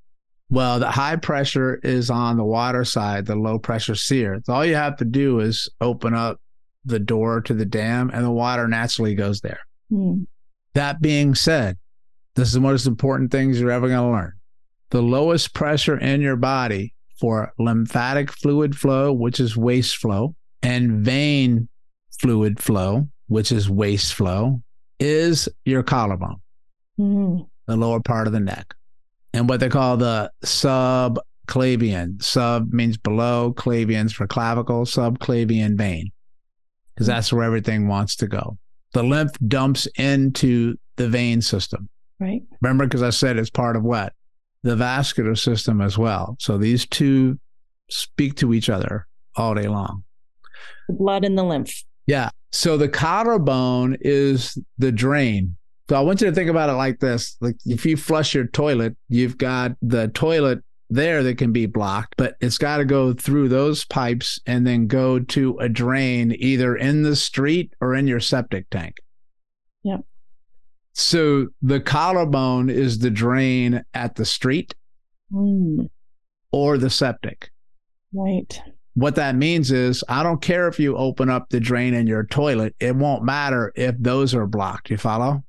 Well, the high pressure is on the water side, the low pressure here. So all you have to do is open up the door to the dam and the water naturally goes there. Mm. That being said, this is the most important things you're ever going to learn. The lowest pressure in your body for lymphatic fluid flow, which is waste flow, and vein fluid flow, which is waste flow, is your collarbone. Mm. The lower part of the neck, and what they call the subclavian. Sub means below, clavians for clavicle, subclavian vein, because that's where everything wants to go. The lymph dumps into the vein system. Right. Remember, because I said it's part of what? The vascular system as well. So these two speak to each other all day long. The blood and the lymph. Yeah. So the collarbone is the drain. So I want you to think about it like this. Like if you flush your toilet, you've got the toilet there that can be blocked, but it's got to go through those pipes and then go to a drain either in the street or in your septic tank. Yep. So the collarbone is the drain at the street mm. or the septic. Right. What that means is I don't care if you open up the drain in your toilet. It won't matter if those are blocked. You follow?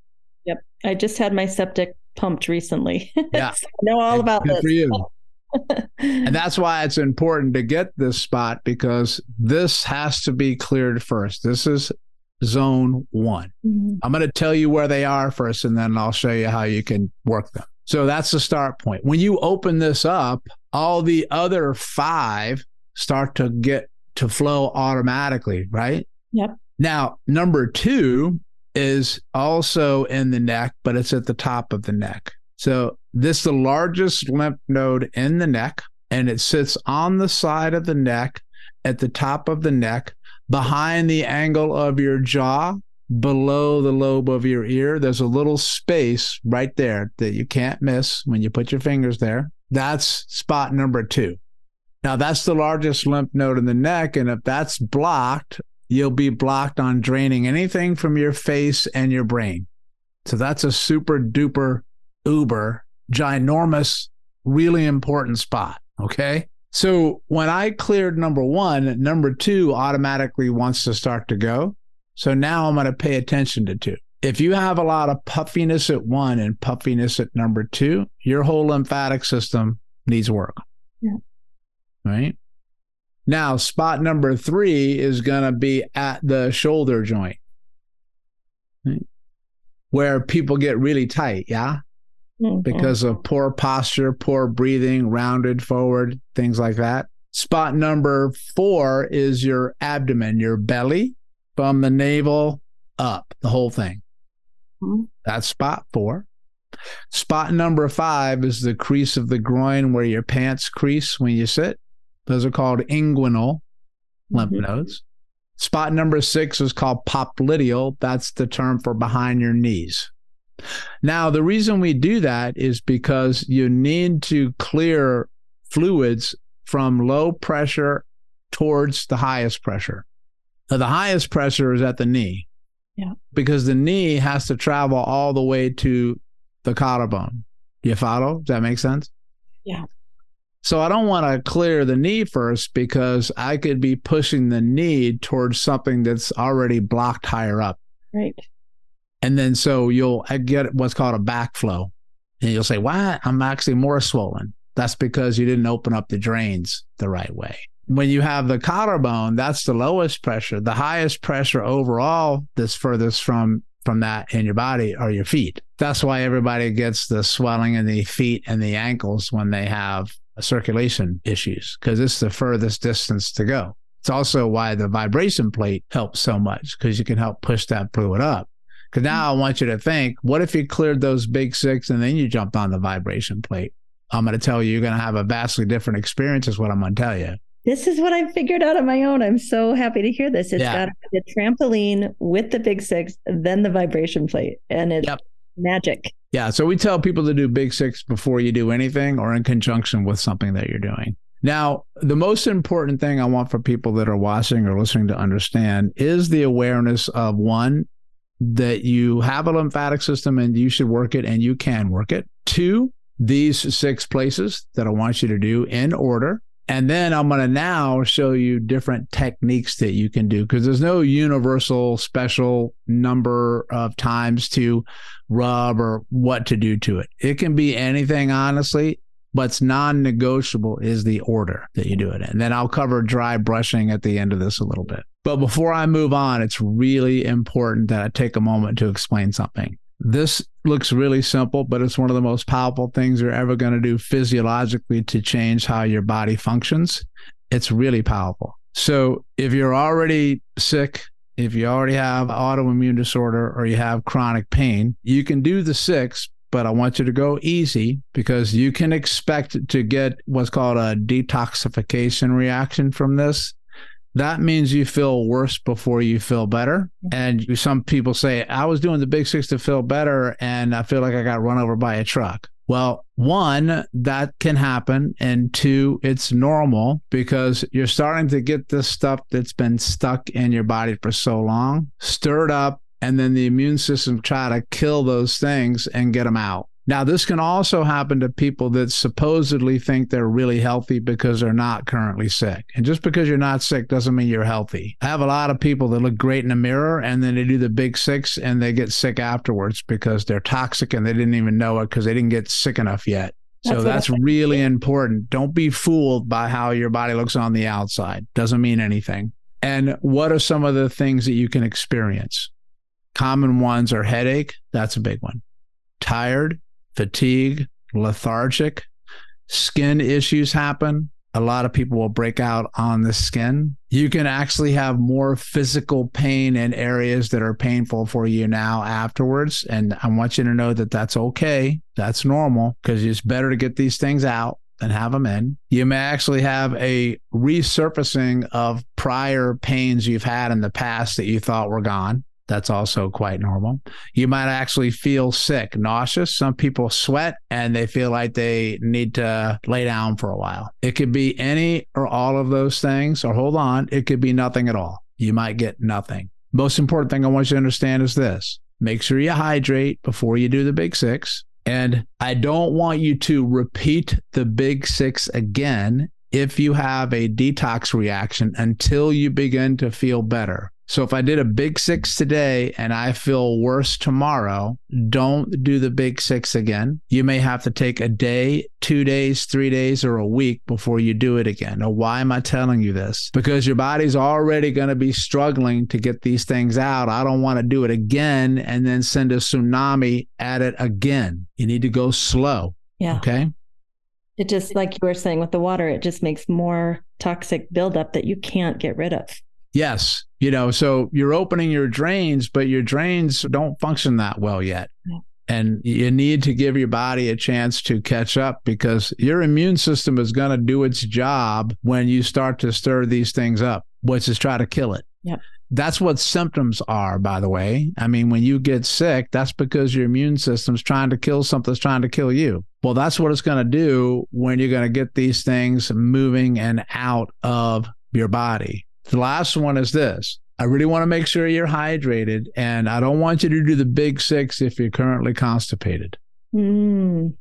Yep. I just had my septic pumped recently. Yeah. So I know all it's about this. For you. And that's why it's important to get this spot, because this has to be cleared first. This is zone one. Mm-hmm. I'm going to tell you where they are first, and then I'll show you how you can work them. So that's the start point. When you open this up, all the other five start to get to flow automatically, right? Yep. Now, number two is also in the neck, but it's at the top of the neck. So this is the largest lymph node in the neck, and it sits on the side of the neck, at the top of the neck, behind the angle of your jaw, below the lobe of your ear. There's a little space right there that you can't miss when you put your fingers there. That's spot number two. Now, that's the largest lymph node in the neck, and if that's blocked, you'll be blocked on draining anything from your face and your brain. So that's a super duper uber ginormous, really important spot, okay? So when I cleared number one, number two automatically wants to start to go. So now I'm going to pay attention to two. If you have a lot of puffiness at one and puffiness at number two, your whole lymphatic system needs work. Yeah. Right? Now, spot number three is going to be at the shoulder joint, right? Where people get really tight, yeah? Mm-hmm. Because of poor posture, poor breathing, rounded forward, things like that. Spot number four is your abdomen, your belly, from the navel up, the whole thing. Mm-hmm. That's spot four. Spot number five is the crease of the groin where your pants crease when you sit. Those are called inguinal lymph mm-hmm. nodes. Spot number six is called popliteal. That's the term for behind your knees. Now, the reason we do that is because you need to clear fluids from low pressure towards the highest pressure. Now, the highest pressure is at the knee. Yeah. Because the knee has to travel all the way to the collarbone. You follow? Does that make sense? Yeah. So I don't want to clear the knee first, because I could be pushing the knee towards something that's already blocked higher up. Right. And then so you'll get what's called a backflow. And you'll say, why? I'm actually more swollen. That's because you didn't open up the drains the right way. When you have the collarbone, that's the lowest pressure. The highest pressure overall that's furthest from from that in your body are your feet. That's why everybody gets the swelling in the feet and the ankles when they have circulation issues, because it's the furthest distance to go. It's also why the vibration plate helps so much, because you can help push that fluid up. Because now I want you to think, what if you cleared those big six and then you jumped on the vibration plate? I'm going to tell you, you're going to have a vastly different experience is what I'm going to tell you. This is what I figured out on my own. I'm so happy to hear this. It's yeah. got the trampoline with the big six, then the vibration plate, and it's yep. magic. Yeah. So we tell people to do big six before you do anything or in conjunction with something that you're doing. Now, the most important thing I want for people that are watching or listening to understand is the awareness of, one, that you have a lymphatic system and you should work it and you can work it. Two, these six places that I want you to do in order. And then I'm going to now show you different techniques that you can do, because there's no universal special number of times to rub or what to do to it. It can be anything, honestly. What's non-negotiable is the order that you do it in. And then I'll cover dry brushing at the end of this a little bit. But before I move on, it's really important that I take a moment to explain something. This looks really simple, but it's one of the most powerful things you're ever going to do physiologically to change how your body functions. It's really powerful. So if you're already sick, if you already have autoimmune disorder, or you have chronic pain, you can do the six, but I want you to go easy, because you can expect to get what's called a detoxification reaction from this. That means you feel worse before you feel better. And some people say, I was doing the big six to feel better, and I feel like I got run over by a truck. Well, one, that can happen. And two, it's normal, because you're starting to get this stuff that's been stuck in your body for so long, stirred up, and then the immune system try to kill those things and get them out. Now, this can also happen to people that supposedly think they're really healthy because they're not currently sick. And just because you're not sick doesn't mean you're healthy. I have a lot of people that look great in the mirror and then they do the big six and they get sick afterwards because they're toxic and they didn't even know it because they didn't get sick enough yet. So that's, that's really important. Don't be fooled by how your body looks on the outside. Doesn't mean anything. And what are some of the things that you can experience? Common ones are headache. That's a big one. Tired. Fatigue, lethargic, skin issues happen. A lot of people will break out on the skin. You can actually have more physical pain in areas that are painful for you now afterwards. And I want you to know that that's okay. That's normal because it's better to get these things out than have them in. You may actually have a resurfacing of prior pains you've had in the past that you thought were gone. That's also quite normal. You might actually feel sick, nauseous. Some people sweat and they feel like they need to lay down for a while. It could be any or all of those things, or hold on, it could be nothing at all. You might get nothing. Most important thing I want you to understand is this. Make sure you hydrate before you do the big six. And I don't want you to repeat the big six again if you have a detox reaction until you begin to feel better. So if I did a big six today and I feel worse tomorrow, don't do the big six again. You may have to take a day, two days, three days, or a week before you do it again. Now, why am I telling you this? Because your body's already going to be struggling to get these things out. I don't want to do it again and then send a tsunami at it again. You need to go slow. Yeah. Okay. It just, like you were saying with the water, it just makes more toxic buildup that you can't get rid of. Yes. You know, so you're opening your drains, but your drains don't function that well yet. Yeah. And you need to give your body a chance to catch up because your immune system is going to do its job when you start to stir these things up, which is try to kill it. Yeah. That's what symptoms are, by the way. I mean, when you get sick, that's because your immune system's trying to kill something that's trying to kill you. Well, that's what it's going to do when you're going to get these things moving and out of your body. The last one is this. I really want to make sure you're hydrated, and I don't want you to do the big six if you're currently constipated. Mm.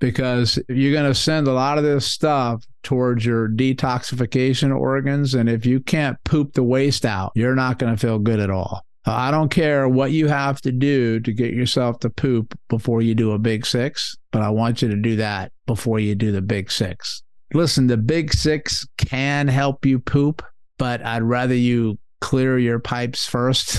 Because you're going to send a lot of this stuff towards your detoxification organs, and if you can't poop the waste out, you're not going to feel good at all. I don't care what you have to do to get yourself to poop before you do a big six, but I want you to do that before you do the big six. Listen, the big six can help you poop, but I'd rather you clear your pipes first.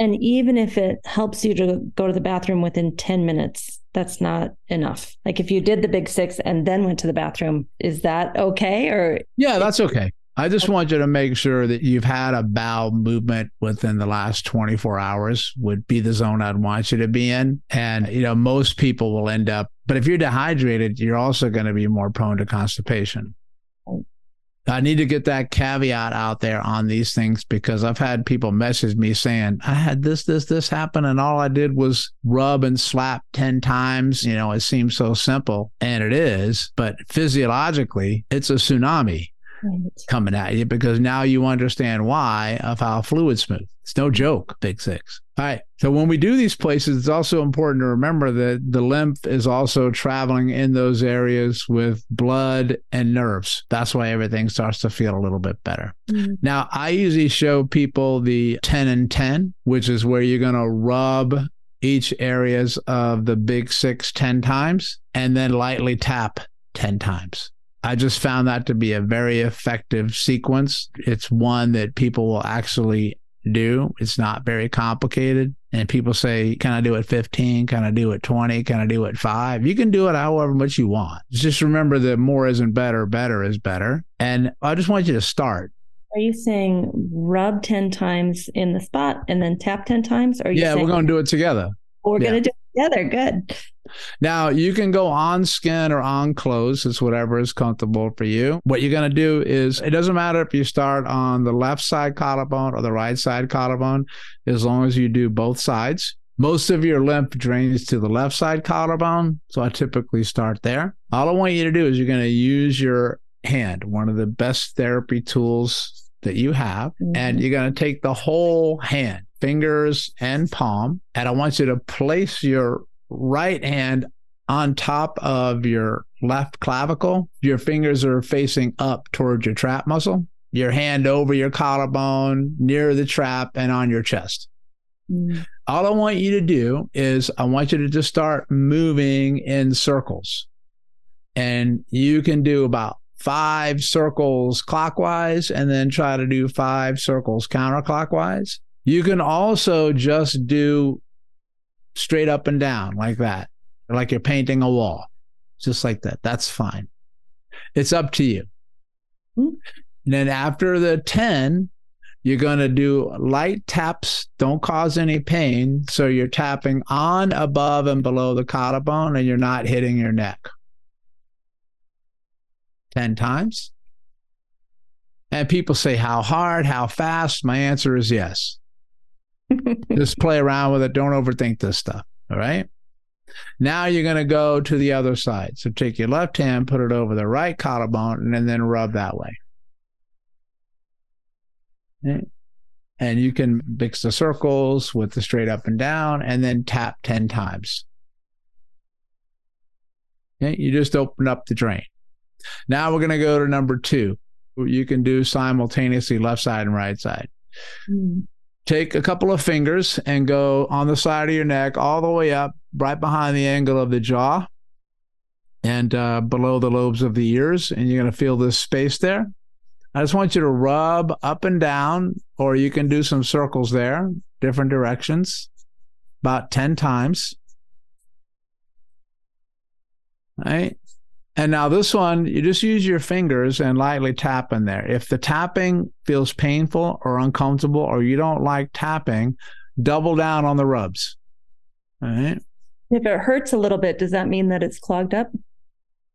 And even if it helps you to go to the bathroom within ten minutes, that's not enough. Like if you did the big six and then went to the bathroom, is that okay? Or yeah, that's okay. I just want you to make sure that you've had a bowel movement within the last twenty-four hours would be the zone I'd want you to be in. And, you know, most people will end up, but if you're dehydrated, you're also going to be more prone to constipation. I need to get that caveat out there on these things because I've had people message me saying, I had this, this, this happen. And all I did was rub and slap ten times. You know, it seems so simple, and it is, but physiologically it's a tsunami coming at you because now you understand why of how fluids move. It's no joke, big six. All right. So when we do these places, it's also important to remember that the lymph is also traveling in those areas with blood and nerves. That's why everything starts to feel a little bit better. Mm-hmm. Now, I usually show people the ten and ten, which is where you're going to rub each areas of the big six ten times and then lightly tap ten times. I just found that to be a very effective sequence. It's one that people will actually do. It's not very complicated. And people say, can I do it fifteen? Can I do it twenty? Can I do it five? You can do it however much you want. Just remember that more isn't better. Better is better. And I just want you to start. Are you saying rub ten times in the spot and then tap ten times? Or are you yeah, saying- we're going to do it together. We're yeah. going to do it together. Good. Now, you can go on skin or on clothes. It's whatever is comfortable for you. What you're going to do is, it doesn't matter if you start on the left side collarbone or the right side collarbone, as long as you do both sides. Most of your lymph drains to the left side collarbone, so I typically start there. All I want you to do is you're going to use your hand, one of the best therapy tools that you have, mm-hmm. and you're going to take the whole hand, fingers and palm, and I want you to place your right hand on top of your left clavicle. Your fingers are facing up towards your trap muscle, your hand over your collarbone, near the trap, and on your chest. Mm. All I want you to do is I want you to just start moving in circles. And you can do about five circles clockwise and then try to do five circles counterclockwise. You can also just do straight up and down like that, like you're painting a wall, just like that. That's fine. It's up to you. And then after the ten, you're going to do light taps. Don't cause any pain. So you're tapping on, above, and below the collarbone, and you're not hitting your neck. ten times. And people say, how hard, how fast? My answer is yes. Just play around with it. Don't overthink this stuff. All right. Now you're going to go to the other side. So take your left hand, put it over the right collarbone, and then rub that way. Okay. And you can mix the circles with the straight up and down, and then tap ten times. Okay. You just open up the drain. Now we're going to go to number two. You can do simultaneously left side and right side. Mm-hmm. Take a couple of fingers and go on the side of your neck, all the way up, right behind the angle of the jaw and uh, below the lobes of the ears. And you're going to feel this space there. I just want you to rub up and down, or you can do some circles there, different directions, about ten times. All right. And now this one, you just use your fingers and lightly tap in there. If the tapping feels painful or uncomfortable, or you don't like tapping, double down on the rubs. All right. If it hurts a little bit, does that mean that it's clogged up?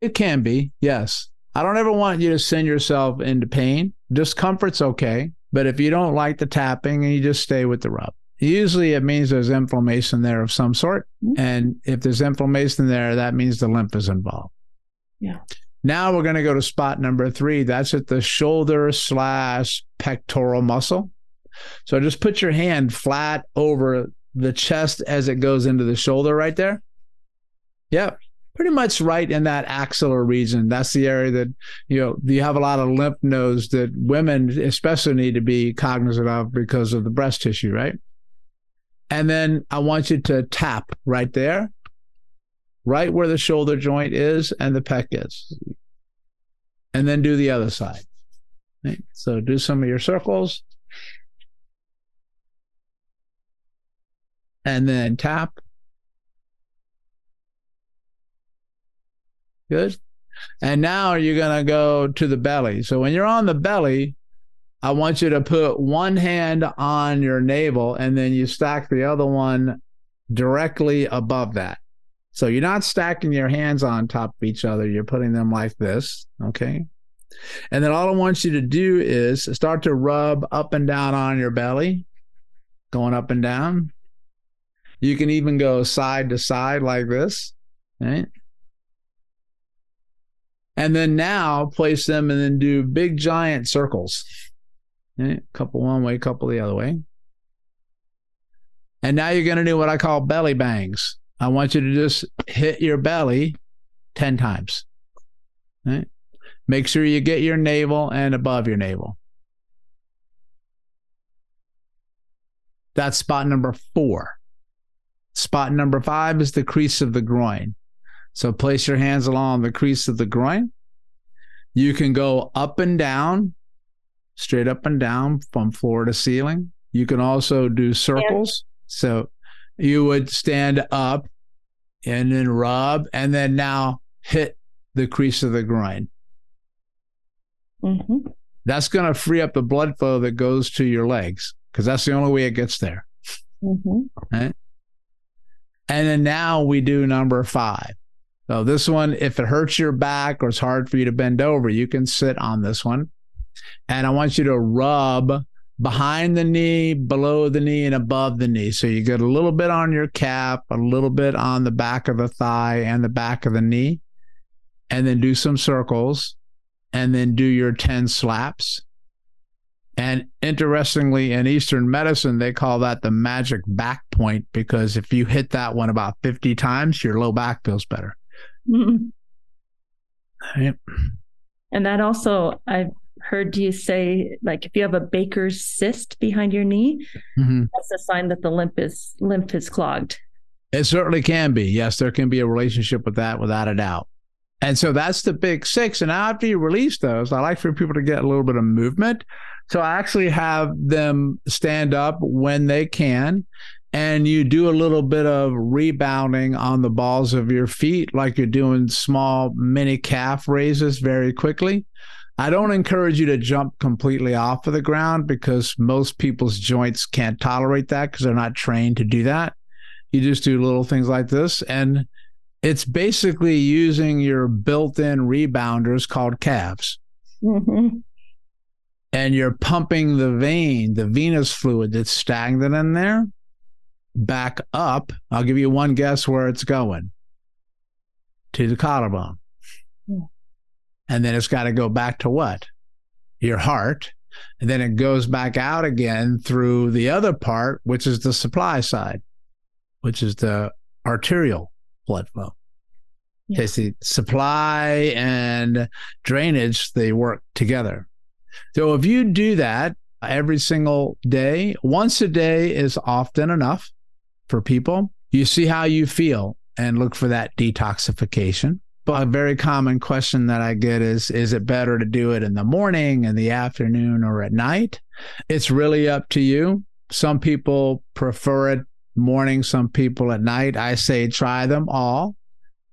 It can be, yes. I don't ever want you to send yourself into pain. Discomfort's okay. But if you don't like the tapping, you just stay with the rub. Usually it means there's inflammation there of some sort. Mm-hmm. And if there's inflammation there, that means the lymph is involved. Yeah. Now we're going to go to spot number three. That's at the shoulder slash pectoral muscle. So just put your hand flat over the chest as it goes into the shoulder right there. Yep. Pretty much right in that axillary region. That's the area that, you know, you have a lot of lymph nodes that women especially need to be cognizant of because of the breast tissue, right? And then I want you to tap right there, right where the shoulder joint is and the pec is. And then do the other side. Right? So do some of your circles. And then tap. Good. And now you're going to go to the belly. So when you're on the belly, I want you to put one hand on your navel, and then you stack the other one directly above that. So you're not stacking your hands on top of each other. You're putting them like this, okay? And then all I want you to do is start to rub up and down on your belly, going up and down. You can even go side to side like this, right? And then now place them and then do big, giant circles. Right? Couple one way, couple the other way. And now you're going to do what I call belly bangs. I want you to just hit your belly ten times. Right? Make sure you get your navel and above your navel. That's spot number four. Spot number five is the crease of the groin. So place your hands along the crease of the groin. You can go up and down, straight up and down from floor to ceiling. You can also do circles. So you would stand up and then rub, and then now hit the crease of the groin. Mm-hmm. That's going to free up the blood flow that goes to your legs, because that's the only way it gets there. Mm-hmm. Right? And then now we do number five. So this one, if it hurts your back or it's hard for you to bend over, you can sit on this one. And I want you to rub behind the knee, below the knee, and above the knee. So you get a little bit on your calf, a little bit on the back of the thigh and the back of the knee, and then do some circles, and then do your ten slaps. And interestingly, in Eastern medicine, they call that the magic back point, because if you hit that one about fifty times, your low back feels better. Mm-hmm. Yep. And that also, I've heard you say, like, if you have a Baker's cyst behind your knee, mm-hmm. that's a sign that the lymph is lymph is clogged. It certainly can be. Yes, there can be a relationship with that, without a doubt. And so that's the big six. And after you release those, I like for people to get a little bit of movement. So I actually have them stand up when they can, and you do a little bit of rebounding on the balls of your feet, like you're doing small mini calf raises very quickly. I don't encourage you to jump completely off of the ground, because most people's joints can't tolerate that because they're not trained to do that. You just do little things like this. And it's basically using your built-in rebounders called calves. Mm-hmm. And you're pumping the vein, the venous fluid that's stagnant in there, back up. I'll give you one guess where it's going. To the collarbone. Yeah. And then it's got to go back to what? Your heart. And then it goes back out again through the other part, which is the supply side, which is the arterial blood flow. Yeah. It's the supply and drainage, they work together. So if you do that every single day, once a day is often enough for people, you see how you feel and look for that detoxification. But a very common question that I get is, is it better to do it in the morning, in the afternoon, or at night? It's really up to you. Some people prefer it morning, some people at night. I say try them all,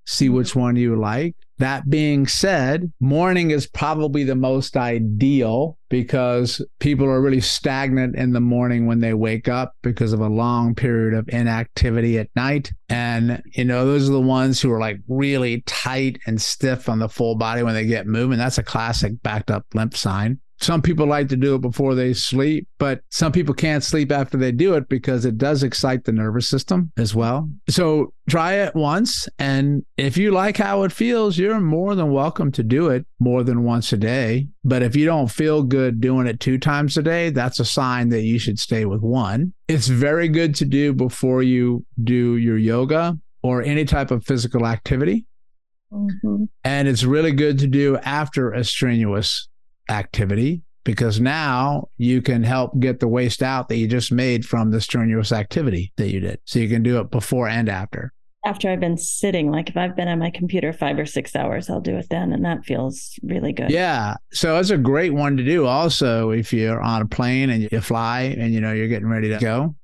see which one you like. That being said, morning is probably the most ideal, because people are really stagnant in the morning when they wake up because of a long period of inactivity at night. And, you know, those are the ones who are like really tight and stiff on the full body when they get moving. That's a classic backed up lymph sign. Some people like to do it before they sleep, but some people can't sleep after they do it because it does excite the nervous system as well. So try it once. And if you like how it feels, you're more than welcome to do it more than once a day. But if you don't feel good doing it two times a day, that's a sign that you should stay with one. It's very good to do before you do your yoga or any type of physical activity. Mm-hmm. And it's really good to do after a strenuous activity, because now you can help get the waste out that you just made from the strenuous activity that you did. So you can do it before and after. After I've been sitting, like if I've been on my computer five or six hours, I'll do it then. And that feels really good. Yeah. So it's a great one to do. Also, if you're on a plane and you fly and, you know, you're getting ready to go,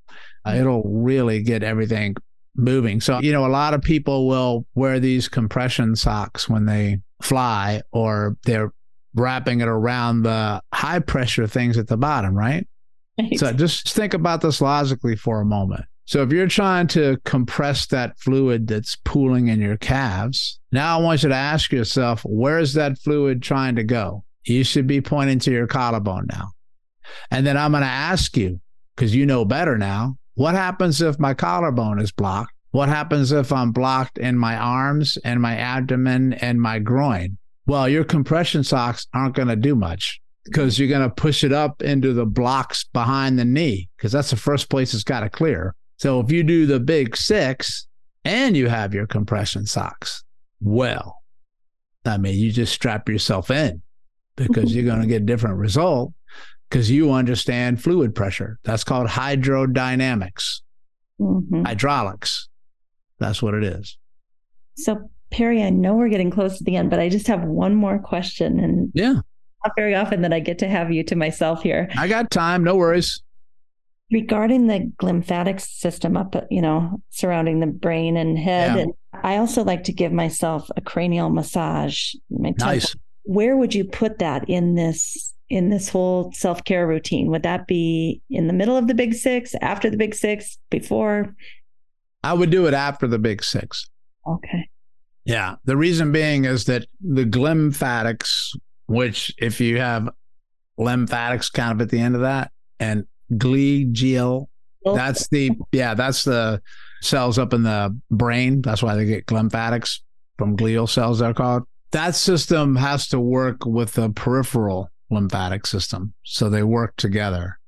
uh, it'll really get everything moving. So, you know, a lot of people will wear these compression socks when they fly, or they're wrapping it around the high pressure things at the bottom, right? right? So just think about this logically for a moment. So if you're trying to compress that fluid that's pooling in your calves, now I want you to ask yourself, where is that fluid trying to go? You should be pointing to your collarbone now. And then I'm going to ask you, because you know better now, what happens if my collarbone is blocked? What happens if I'm blocked in my arms and my abdomen and my groin? Well, your compression socks aren't going to do much, because you're going to push it up into the blocks behind the knee, because that's the first place it's got to clear. So if you do the big six and you have your compression socks, well, I mean, you just strap yourself in, because you're going to get a different result, because you understand fluid pressure. That's called hydrodynamics, mm-hmm. hydraulics. That's what it is. So Perry, I know we're getting close to the end, but I just have one more question. And yeah, not very often that I get to have you to myself here. I got time. No worries. Regarding the glymphatic system up, you know, surrounding the brain and head. Yeah. And I also like to give myself a cranial massage. My nice. Where would you put that in this, in this whole self-care routine? Would that be in the middle of the big six, after the big six, before? I would do it after the big six. Okay. Yeah. The reason being is that the glymphatics, which if you have lymphatics kind of at the end of that, and glial, that's the, yeah, that's the cells up in the brain. That's why they get glymphatics from glial cells, they're called. That system has to work with the peripheral lymphatic system. So they work together.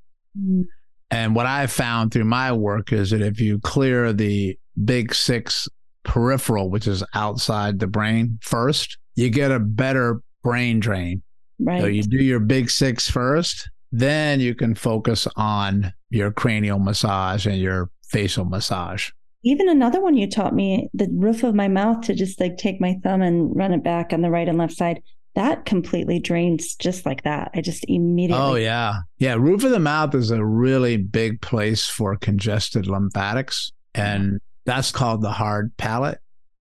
Mm-hmm. And what I've found through my work is that if you clear the big six peripheral, which is outside the brain first, you get a better brain drain. Right. So you do your big six first, then you can focus on your cranial massage and your facial massage. Even another one you taught me, the roof of my mouth, to just like take my thumb and run it back on the right and left side. That completely drains just like that. I just immediately. Oh, yeah. Yeah. Roof of the mouth is a really big place for congested lymphatics. And that's called the hard palate.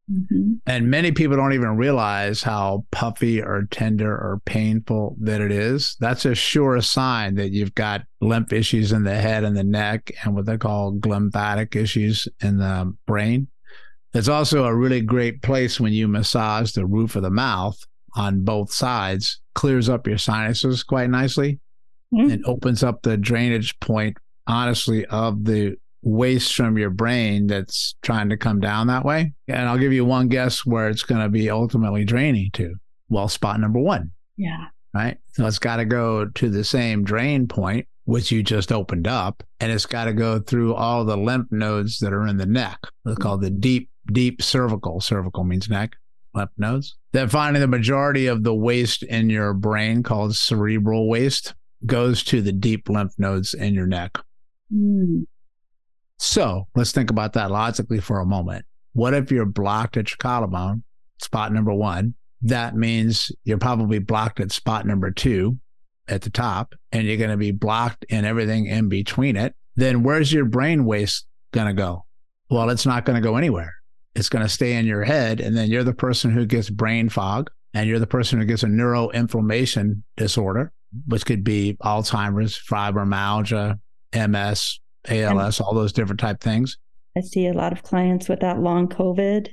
Mm-hmm. And many people don't even realize how puffy or tender or painful that it is. That's a sure sign that you've got lymph issues in the head and the neck and what they call glymphatic issues in the brain. It's also a really great place when you massage the roof of the mouth on both sides, clears up your sinuses quite nicely, mm-hmm. and opens up the drainage point, honestly, of the waste from your brain that's trying to come down that way. And I'll give you one guess where it's going to be ultimately draining to. Well, spot number one. Yeah. Right? So it's got to go to the same drain point, which you just opened up, and it's got to go through all the lymph nodes that are in the neck. They're called the deep, deep cervical. Cervical means neck. Lymph nodes. They're finding the majority of the waste in your brain, called cerebral waste, goes to the deep lymph nodes in your neck. Mm. So let's think about that logically for a moment. What if you're blocked at your collarbone, spot number one? That means you're probably blocked at spot number two at the top, and you're going to be blocked in everything in between it. Then where's your brain waste going to go? Well, it's not going to go anywhere. It's going to stay in your head, and then you're the person who gets brain fog, and you're the person who gets a neuroinflammation disorder, which could be Alzheimer's, fibromyalgia, M S, A L S, all those different type things. I see a lot of clients with that long COVID.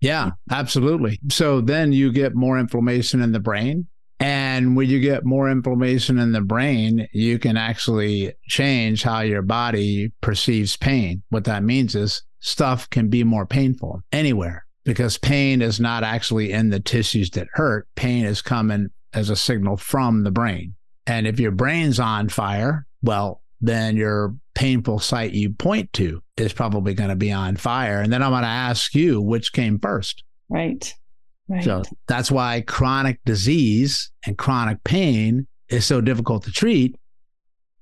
Yeah, absolutely. So then you get more inflammation in the brain. And when you get more inflammation in the brain, you can actually change how your body perceives pain. What that means is stuff can be more painful anywhere, because pain is not actually in the tissues that hurt. Pain is coming as a signal from the brain. And if your brain's on fire, well, then your painful site you point to is probably going to be on fire. And then I'm going to ask you which came first. Right. Right. So that's why chronic disease and chronic pain is so difficult to treat,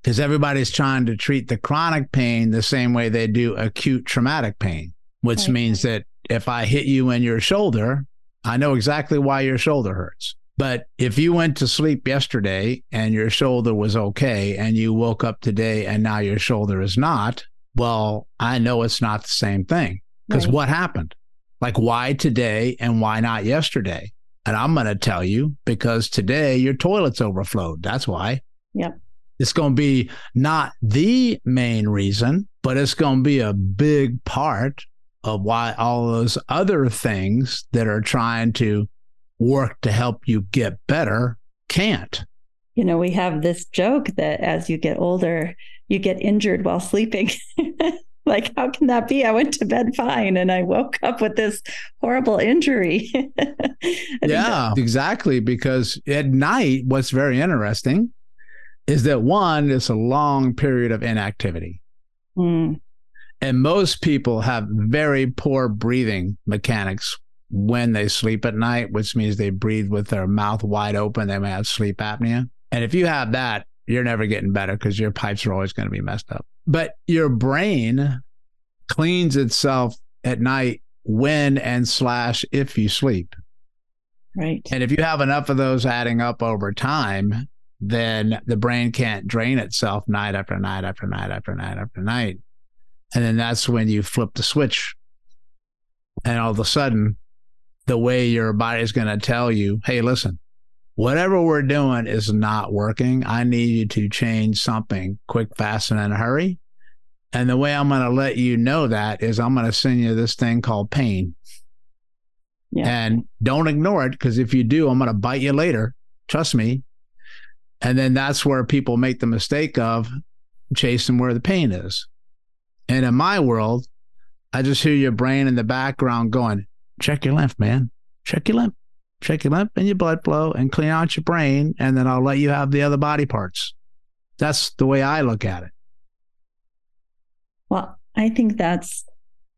because everybody's trying to treat the chronic pain the same way they do acute traumatic pain, which right. means that if I hit you in your shoulder, I know exactly why your shoulder hurts. But if you went to sleep yesterday and your shoulder was okay, and you woke up today and now your shoulder is not, well, I know it's not the same thing, because right. what happened? Like, why today and why not yesterday? And I'm going to tell you, because today your toilet's overflowed. That's why. Yep. It's going to be not the main reason, but it's going to be a big part of why all those other things that are trying to work to help you get better can't. You know, we have this joke that as you get older, you get injured while sleeping. Like, how can that be? I went to bed fine and I woke up with this horrible injury. Yeah, exactly. Because at night, what's very interesting is that, one, it's a long period of inactivity. Mm. And most people have very poor breathing mechanics when they sleep at night, which means they breathe with their mouth wide open. They may have sleep apnea. And if you have that, you're never getting better, because your pipes are always going to be messed up. But your brain cleans itself at night when and slash if you sleep. Right. And if you have enough of those adding up over time, then the brain can't drain itself night after night after night after night after night. And then that's when you flip the switch. And all of a sudden, the way your body is going to tell you, hey, listen, whatever we're doing is not working. I need you to change something quick, fast, and in a hurry. And the way I'm going to let you know that is I'm going to send you this thing called pain. Yeah. And don't ignore it, because if you do, I'm going to bite you later. Trust me. And then that's where people make the mistake of chasing where the pain is. And in my world, I just hear your brain in the background going, check your lymph, man. Check your lymph. check your lymph and your blood flow and clean out your brain, and then I'll let you have the other body parts. That's the way I look at it. Well, I think that's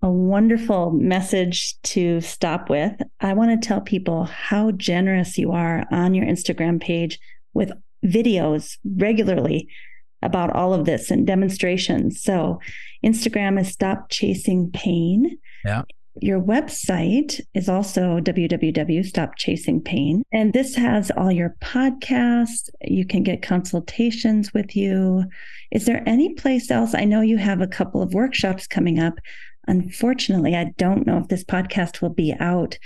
a wonderful message to stop with. I want to tell people how generous you are on your Instagram page with videos regularly about all of this and demonstrations. So Instagram is Stop Chasing Pain. Yeah. Your website is also w w w dot stop chasing pain. And this has all your podcasts. You can get consultations with you. Is there any place else? I know you have a couple of workshops coming up. Unfortunately, I don't know if this podcast will be out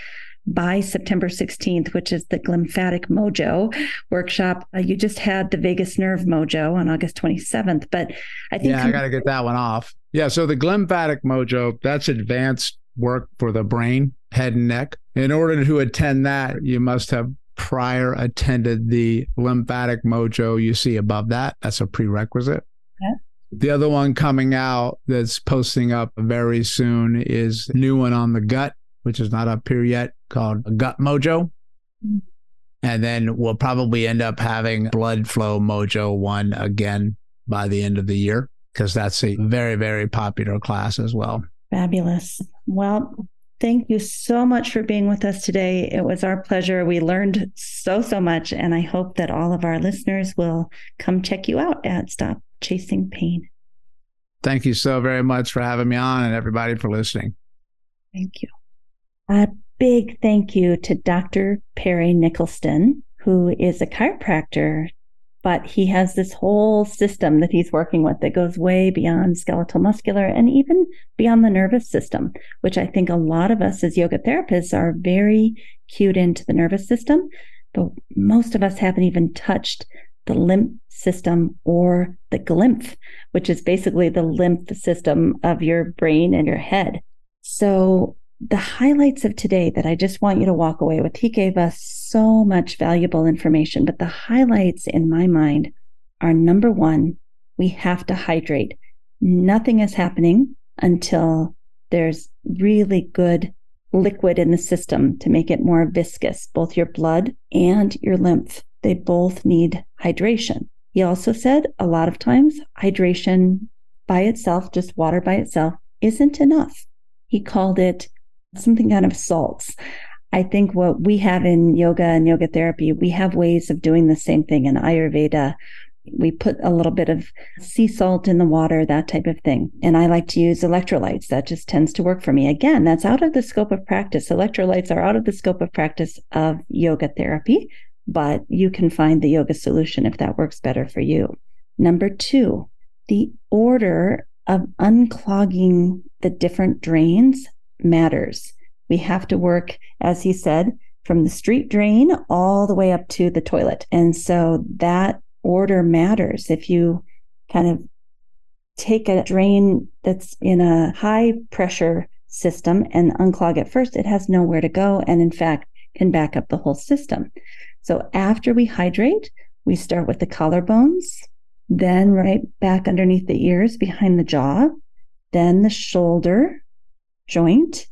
by September sixteenth, which is the Glymphatic Mojo workshop. Uh, you just had the Vagus Nerve Mojo on August twenty-seventh, but I think... Yeah, I got to get that one off. Yeah, so the Glymphatic Mojo, that's advanced work for the brain, head and neck. In order to attend that, you must have prior attended the Lymphatic Mojo you see above that. That's a prerequisite. Yeah. The other one coming out that's posting up very soon is a new one on the gut, which is not up here yet, called Gut Mojo. And then we'll probably end up having Blood Flow Mojo one again by the end of the year, because that's a very, very popular class as well. Fabulous. Well, thank you so much for being with us today. It was our pleasure. We learned so, so much, and I hope that all of our listeners will come check you out at Stop Chasing Pain. Thank you so very much for having me on, and everybody for listening. Thank you. A big thank you to Doctor Perry Nickelston, who is a chiropractor, but he has this whole system that he's working with that goes way beyond skeletal muscular and even beyond the nervous system, which I think a lot of us as yoga therapists are very cued into the nervous system, but most of us haven't even touched the lymph system or the glymph, which is basically the lymph system of your brain and your head. So the highlights of today that I just want you to walk away with, he gave us so much valuable information, but the highlights in my mind are number one, we have to hydrate. Nothing is happening until there's really good liquid in the system to make it more viscous. Both your blood and your lymph, they both need hydration. He also said a lot of times hydration by itself, just water by itself, isn't enough. He called it something kind of salts. I think what we have in yoga and yoga therapy, we have ways of doing the same thing. In Ayurveda, we put a little bit of sea salt in the water, that type of thing. And I like to use electrolytes. That just tends to work for me. Again, that's out of the scope of practice. Electrolytes are out of the scope of practice of yoga therapy, but you can find the yoga solution if that works better for you. Number two, the order of unclogging the different drains matters. We have to work, as he said, from the street drain all the way up to the toilet. And so that order matters. If you kind of take a drain that's in a high pressure system and unclog it first, it has nowhere to go, and in fact can back up the whole system. So after we hydrate, we start with the collarbones, then right back underneath the ears, behind the jaw, then the shoulder joint,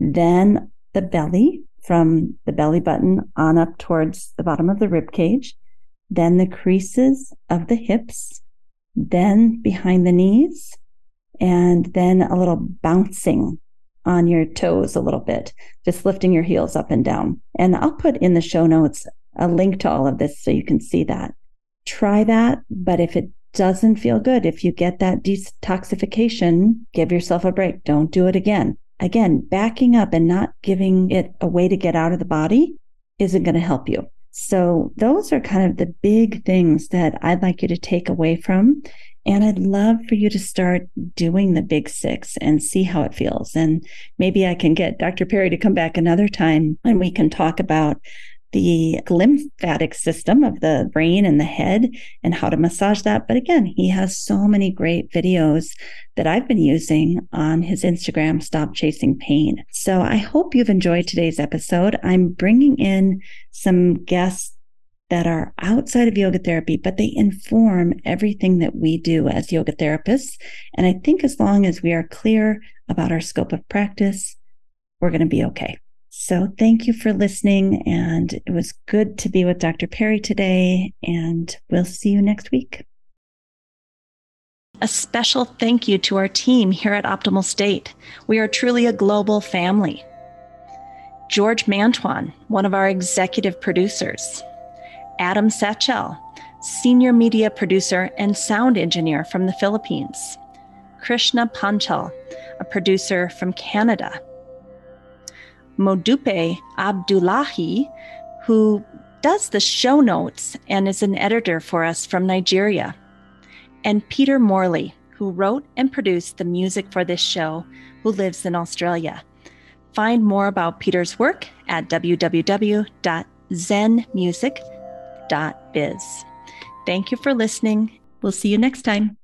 then the belly, from the belly button on up towards the bottom of the rib cage, then the creases of the hips, then behind the knees, and then a little bouncing on your toes a little bit, just lifting your heels up and down. And I'll put in the show notes a link to all of this so you can see that. Try that, but if it doesn't feel good, if you get that detoxification, give yourself a break. Don't do it again. Again, backing up and not giving it a way to get out of the body isn't going to help you. So those are kind of the big things that I'd like you to take away from. And I'd love for you to start doing the big six and see how it feels. And maybe I can get Doctor Perry to come back another time and we can talk about the glymphatic system of the brain and the head and how to massage that. But again, he has so many great videos that I've been using on his Instagram, Stop Chasing Pain. So I hope you've enjoyed today's episode. I'm bringing in some guests that are outside of yoga therapy, but they inform everything that we do as yoga therapists. And I think as long as we are clear about our scope of practice, we're going to be okay. So thank you for listening. And it was good to be with Doctor Perry today. And we'll see you next week. A special thank you to our team here at Optimal State. We are truly a global family. George Mantuan, one of our executive producers. Adam Satchel, senior media producer and sound engineer from the Philippines. Krishna Panchal, a producer from Canada. Modupe Abdullahi, who does the show notes and is an editor for us from Nigeria. And Peter Morley, who wrote and produced the music for this show, who lives in Australia. Find more about Peter's work at w w w dot zen music dot biz. Thank you for listening. We'll see you next time.